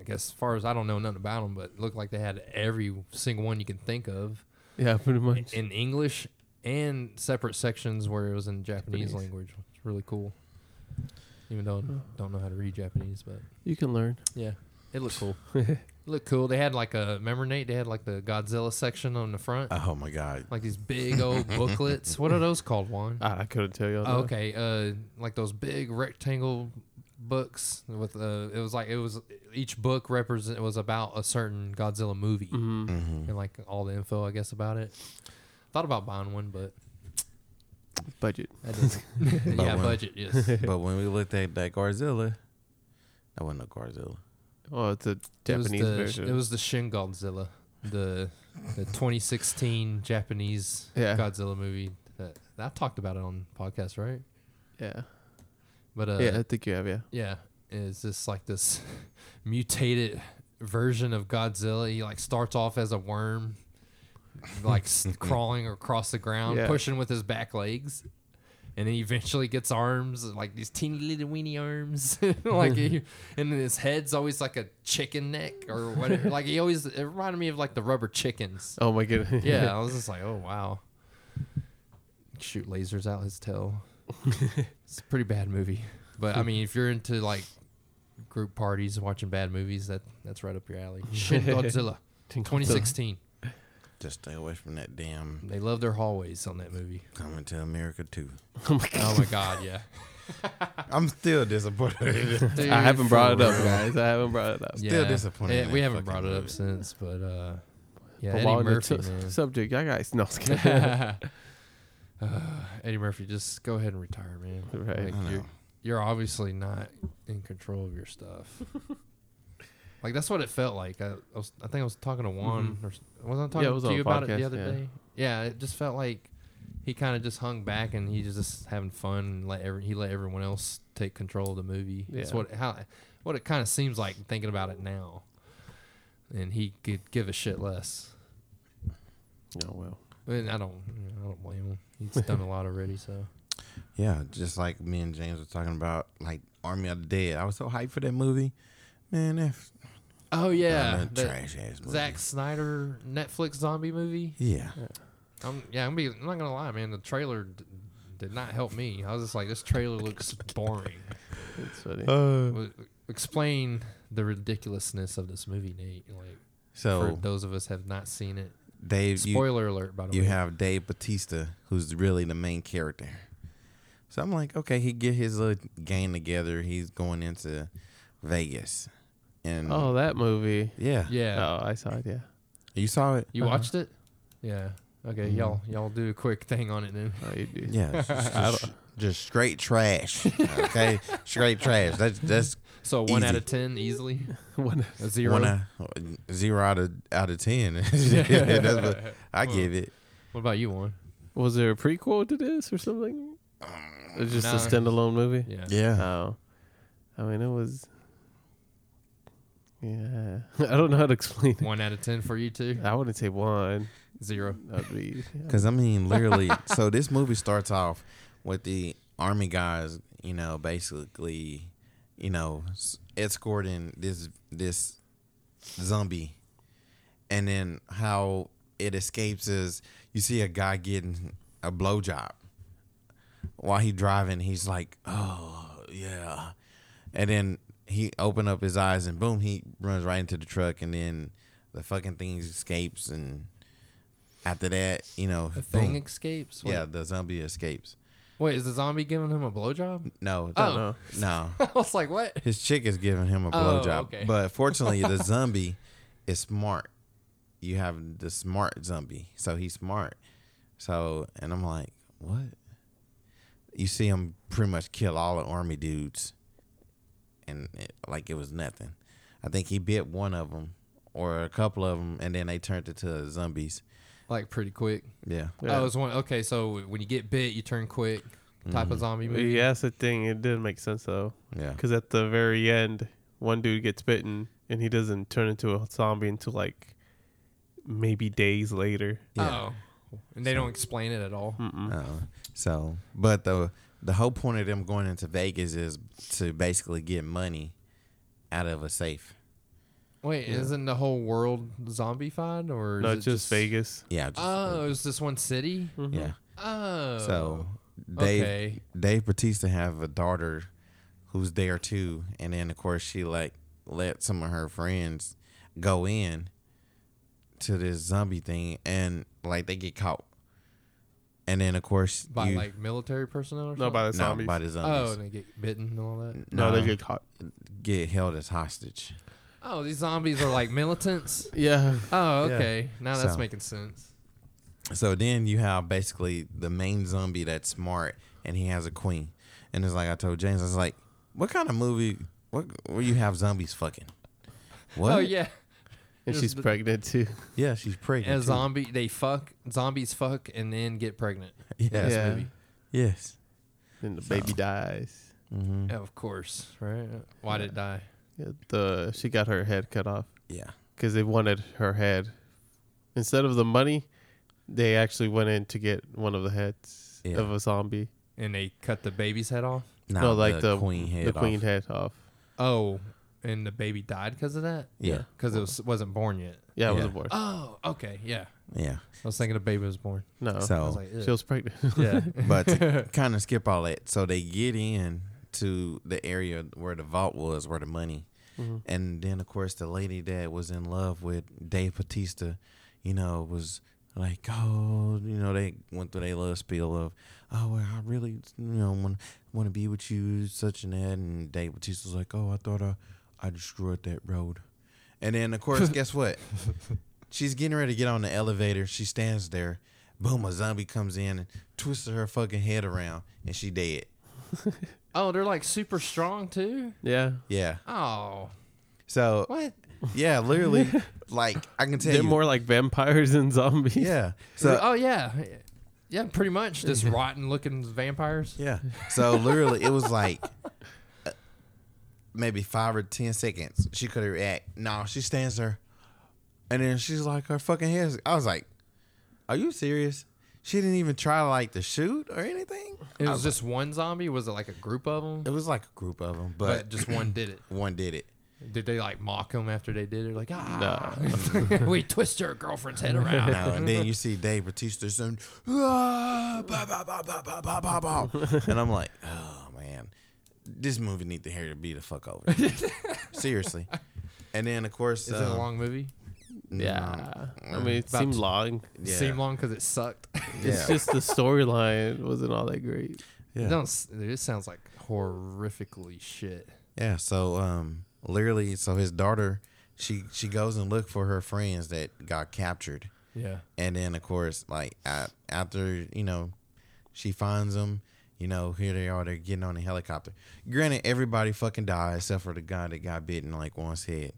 I guess as far as I don't know nothing about them, but it looked like they had every single one you can think of. Yeah, pretty much in English and separate sections where it was in Japanese language. It's really cool. Even though I don't know how to read Japanese, but you can learn. Yeah, it looked cool. They had like the Godzilla section on the front. Oh my God! Like these big old booklets. What are those called, Juan? I couldn't tell you. Oh, okay, like those big rectangle books with it was each book was about a certain Godzilla movie and like all the info I guess about it. Thought about buying one, but budget. Budget. Yes. But when we looked at that Godzilla, that wasn't a Godzilla. Oh, it's a Japanese version. It was the Shin Godzilla, the 2016 Japanese Godzilla movie. I talked about it on the podcast, right? Yeah. But I think you have, yeah. Yeah. It's just like this mutated version of Godzilla. He like starts off as a worm, like crawling across the ground, pushing with his back legs. And then he eventually gets arms, like these teeny little weeny arms. And then his head's always like a chicken neck or whatever. Like it reminded me of like the rubber chickens. Oh my goodness. Yeah, I was just like, oh wow. Shoot lasers out his tail. It's a pretty bad movie. But I mean, if you're into like group parties watching bad movies, that's right up your alley. Shin Godzilla, 2016. Just stay away from that damn... They love their hallways on that movie. Coming to America, too. Oh, my God, yeah. I'm still disappointed. Dude, I haven't brought it up, guys. Still disappointed. We haven't brought it up since, but... Eddie Murphy, subject, y'all guys... No, Eddie Murphy, just go ahead and retire, man. Right. Like, you're obviously not in control of your stuff. Like that's what it felt like. I think I was talking to Juan. Or wasn't I talking to you about it the other day? Yeah, it just felt like he kind of just hung back and he just having fun. And let everyone else take control of the movie. Yeah. That's what it kind of seems like thinking about it now. And he could give a shit less. Oh well. And I don't blame him. He's done a lot already. So. Yeah, just like me and James were talking about, like Army of the Dead. I was so hyped for that movie, man. Oh, yeah. Trash ass movie. Zack Snyder Netflix zombie movie. Yeah. I'm not going to lie, man. The trailer did not help me. I was just like, this trailer looks boring. That's funny. Explain the ridiculousness of this movie, Nate. Like, for those of us who have not seen it. Dave. Spoiler alert, by the way. You have Dave Bautista, who's really the main character. So I'm like, okay, he get his little gang together. He's going into Vegas. And oh, that movie. Yeah. Yeah. Oh, I saw it, yeah. You saw it? You watched it? Yeah. Okay, mm-hmm. y'all do a quick thing on it then. Oh, you do. Yeah. Just straight trash. Okay? Straight trash. That's so one easy. Out of 10 easily? Zero? 0 out of 10. That's what I give it. What about you, Warren? Was there a prequel to this or something? It's just a standalone movie? Yeah. Oh. I mean, it was... Yeah. I don't know how to explain it. 1 out of 10 for you too? I wouldn't say 1, 0. Because, I mean, literally... So this movie starts off with the army guys, you know, basically... You know, escorting this zombie, and then how it escapes is you see a guy getting a blowjob while he's driving. He's like, "Oh yeah," and then he opened up his eyes and boom, he runs right into the truck, and then the fucking thing escapes. And after that, you know, the thing escapes. What? Yeah, the zombie escapes. Wait, is the zombie giving him a blowjob? No. Oh. No. I was like, what? His chick is giving him a blowjob. Okay. But fortunately, the zombie is smart. You have the smart zombie. So he's smart. So, and I'm like, what? You see him pretty much kill all the army dudes. And it was nothing. I think he bit one of them or a couple of them, and then they turned into zombies. Like pretty quick. Yeah. I was one. Okay, so when you get bit, you turn quick type of zombie movie. Yeah, that's the thing. It didn't make sense though. Yeah. Because at the very end, one dude gets bitten and he doesn't turn into a zombie until like maybe days later. Yeah. Oh. And they don't explain it at all. So, but the whole point of them going into Vegas is to basically get money out of a safe. Wait, isn't the whole world zombified or no? Just Vegas. Yeah. Just Vegas. Is this one city? Mm-hmm. Yeah. Oh. So Dave Bautista have a daughter who's there too, and then of course she like let some of her friends go in to this zombie thing, and like they get caught, and then of course by like military personnel or something? No, by the zombies. No, by the zombies. Oh, and they get bitten and all that. No, they get caught. Get held as hostage. Oh, these zombies are like militants? Yeah. Oh, okay. Yeah. Now that's making sense. So then you have basically the main zombie that's smart, and he has a queen. And it's like I told James, I was like, what kind of movie where you have zombies fucking? What? Oh, yeah. And she's pregnant, too. Yeah, she's pregnant, and a zombie, they fuck. Zombies fuck and then get pregnant. Yes. Yeah. Movie. Yes. And the baby dies. Mm-hmm. Yeah, of course, right? Why did it die? Yeah, she got her head cut off. Yeah. Because they wanted her head. Instead of the money, they actually went in to get one of the heads of a zombie. And they cut the baby's head off? No, like the queen head off. Oh, and the baby died because of that? Yeah. Because it wasn't born yet. Yeah, it wasn't born. Oh, okay, yeah. Yeah. I was thinking the baby was born. No. So I was like, she was pregnant. Yeah. But to kind of skip all that, so they get in to the area where the vault was, where the money. Mm-hmm. And then, of course, the lady that was in love with Dave Bautista, you know, was like, oh, you know, they went through their little spiel of, oh, well, I really, you know, want to be with you, such and that. And Dave Bautista was like, oh, I thought I destroyed that road. And then, of course, guess what? She's getting ready to get on the elevator. She stands there. Boom, a zombie comes in and twists her fucking head around, and she dead. Oh, they're like super strong too? Yeah. Yeah. Oh. So. What? Yeah, literally. Like, I can tell they're more like vampires than zombies. Yeah. So. Oh, yeah. Yeah, pretty much. Just rotten looking vampires. Yeah. So, literally, it was like maybe 5 or 10 seconds. She could react. No, she stands there. And then she's like, her fucking head. I was like, are you serious? She didn't even try like to shoot or anything. It was just like, one zombie? Was it like a group of them? It was like a group of them, but just one did it. One did it. Did they like mock him after they did it? Like, no. We twist your girlfriend's head around. No, and then you see Dave Bautista saying, and I'm like, oh man, this movie need to hear to be the fuck over. Seriously. And then of course, is it a long movie? Yeah. I mean, it seemed long. Yeah. Seemed long because it sucked. It's just the storyline wasn't all that great. Yeah. It sounds like horrifically shit. Yeah. So, literally, so his daughter, she goes and look for her friends that got captured. Yeah. And then, of course, like after, you know, she finds them, you know, here they are, they're getting on the helicopter. Granted, everybody fucking dies except for the guy that got bitten like once head.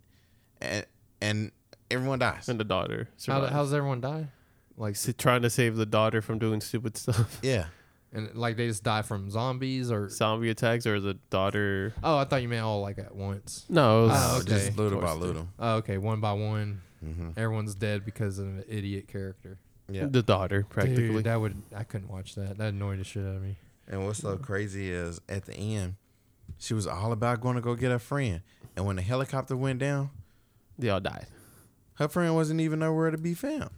And everyone dies. And the daughter survives. How does everyone die? Like trying to save the daughter from doing stupid stuff. Yeah. And like they just die from zombies or zombie attacks, or the daughter. Oh, I thought you meant all like at once. No, it was just little by little. Oh, okay, one by one. Mm-hmm. Everyone's dead because of an idiot character. Yeah, the daughter practically. Dude, I couldn't watch that. That annoyed the shit out of me. And what's so crazy is at the end, she was all about going to go get her friend, and when the helicopter went down, they all died. Her friend wasn't even nowhere to be found.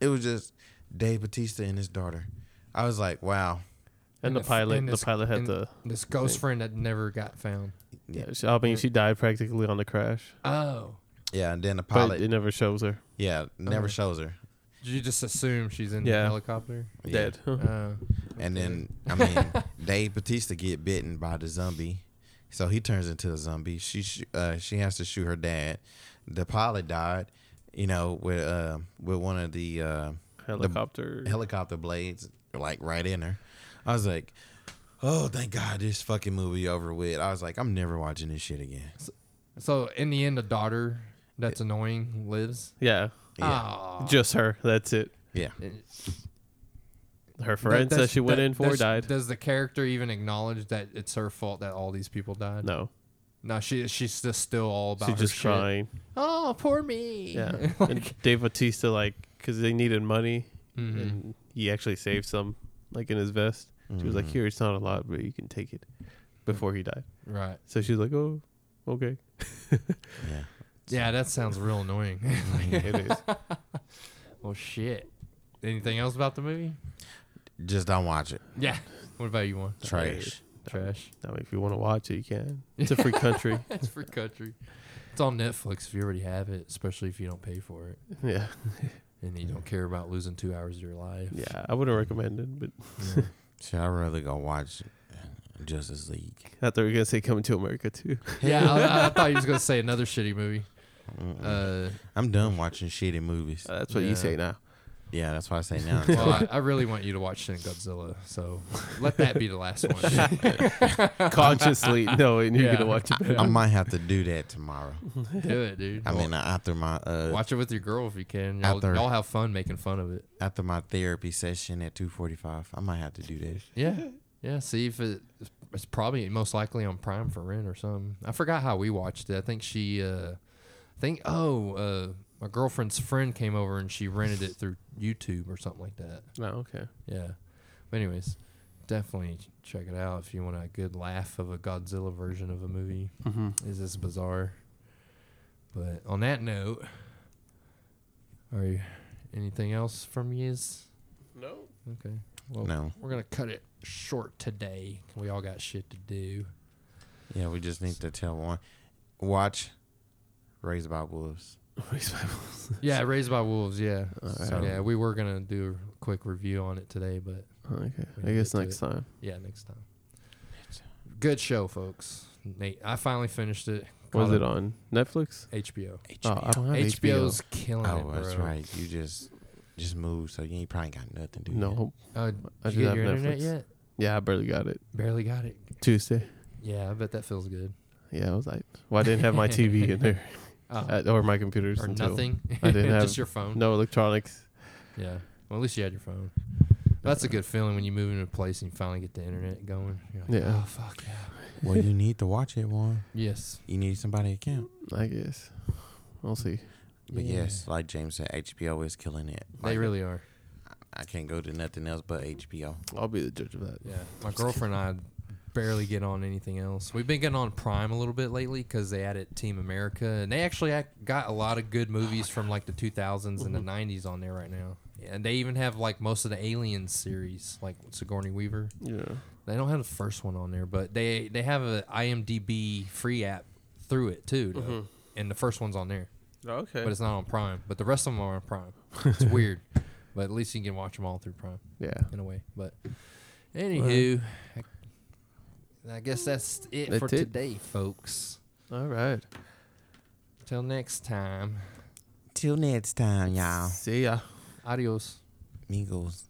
It was just Dave Bautista and his daughter. I was like, wow. And the pilot had this ghost friend that never got found. Yeah, I mean, she died practically on the crash. Oh. Yeah, and then the pilot. But it never shows her. Yeah, never shows her. Did you just assume she's in the helicopter? Yeah. Dead. And then, I mean, Dave Bautista get bitten by the zombie. So he turns into a zombie. She has to shoot her dad. The pilot died, you know, with one of the helicopter blades, like right in her. I was like, oh, thank God this fucking movie over with. I was like, I'm never watching this shit again. So in the end, the daughter that's annoying lives? Yeah. Just her. That's it. Yeah. Her friends that she went in for died. Does the character even acknowledge that it's her fault that all these people died? No. No, she's just still all about her shit. She's just crying. Oh, poor me. Yeah. And Dave Bautista, like, because they needed money, and he actually saved some. Like in his vest. She was like, here, it's not a lot, but you can take it, before he died. Right. So she's like, oh, okay. Yeah, that sounds real annoying. It is. Well, shit. Anything else about the movie? Just don't watch it. Yeah. What about you, Juan? Trash. I mean, if you want to watch it, you can. It's a free country. It's free country. It's on Netflix if you already have it, especially if you don't pay for it. Yeah. And you don't care about losing 2 hours of your life. Yeah, I wouldn't recommend it, but... Yeah. See, I'd rather go watch Justice League. I thought you were going to say Coming to America, too. Yeah, I thought you was going to say another shitty movie. I'm done watching shitty movies. That's what you say now. Yeah, that's what I say now. Well, I really want you to watch Shin Godzilla, so let that be the last one. Consciously knowing you're going to watch it. I might have to do that tomorrow. Do it, dude. I mean, after my... watch it with your girl if you can. Y'all have fun making fun of it. After my therapy session at 2:45, I might have to do that. Yeah. Yeah, see if it's probably most likely on Prime for rent or something. I forgot how we watched it. I think she... my girlfriend's friend came over and she rented it through YouTube or something like that. Oh, okay. Yeah. But anyways, definitely check it out if you want a good laugh of a Godzilla version of a movie. It's just bizarre. But on that note, anything else from yous? No. Okay. Well, no. We're going to cut it short today. We all got shit to do. Yeah, we just need to tell one. Watch Raised by Wolves. Raised by Wolves, yeah. So, yeah, we were going to do a quick review on it today, but... Okay, I guess next time. Yeah, next time. Good show, folks. Nate, I finally finished it. Was it on Netflix? HBO. Oh, I don't have HBO. HBO's killing it, bro. Oh, that's right. You just moved, so you probably got nothing to do. No. Did you get your internet yet? Yeah, I barely got it. Tuesday. Yeah, I bet that feels good. Yeah, I was like... Well, I didn't have my TV in there. Or my computers. Or nothing. I didn't have just your phone. No electronics. Yeah. Well, at least you had your phone. That's a good feeling when you move into a place and you finally get the internet going. You're like, oh, fuck yeah. Well, you need to watch it, Juan. Yes. You need somebody to count. I guess. We'll see. But yes, like James said, HBO is killing it. Like, they really are. I can't go to nothing else but HBO. I'll be the judge of that. Yeah. My girlfriend and I... barely get on anything else. We've been getting on Prime a little bit lately because they added Team America, and they actually got a lot of good movies from like the 2000s and the 90s on there right now. Yeah, and they even have like most of the Alien series, like Sigourney Weaver. Yeah, they don't have the first one on there, but they have an IMDb free app through it too, and the first one's on there. Okay. But it's not on Prime. But the rest of them are on Prime. It's weird. But at least you can watch them all through Prime. Yeah. In a way. But anywho, I guess that's it for today, folks. All right. Till next time. Till next time, y'all. See ya. Adios. Amigos.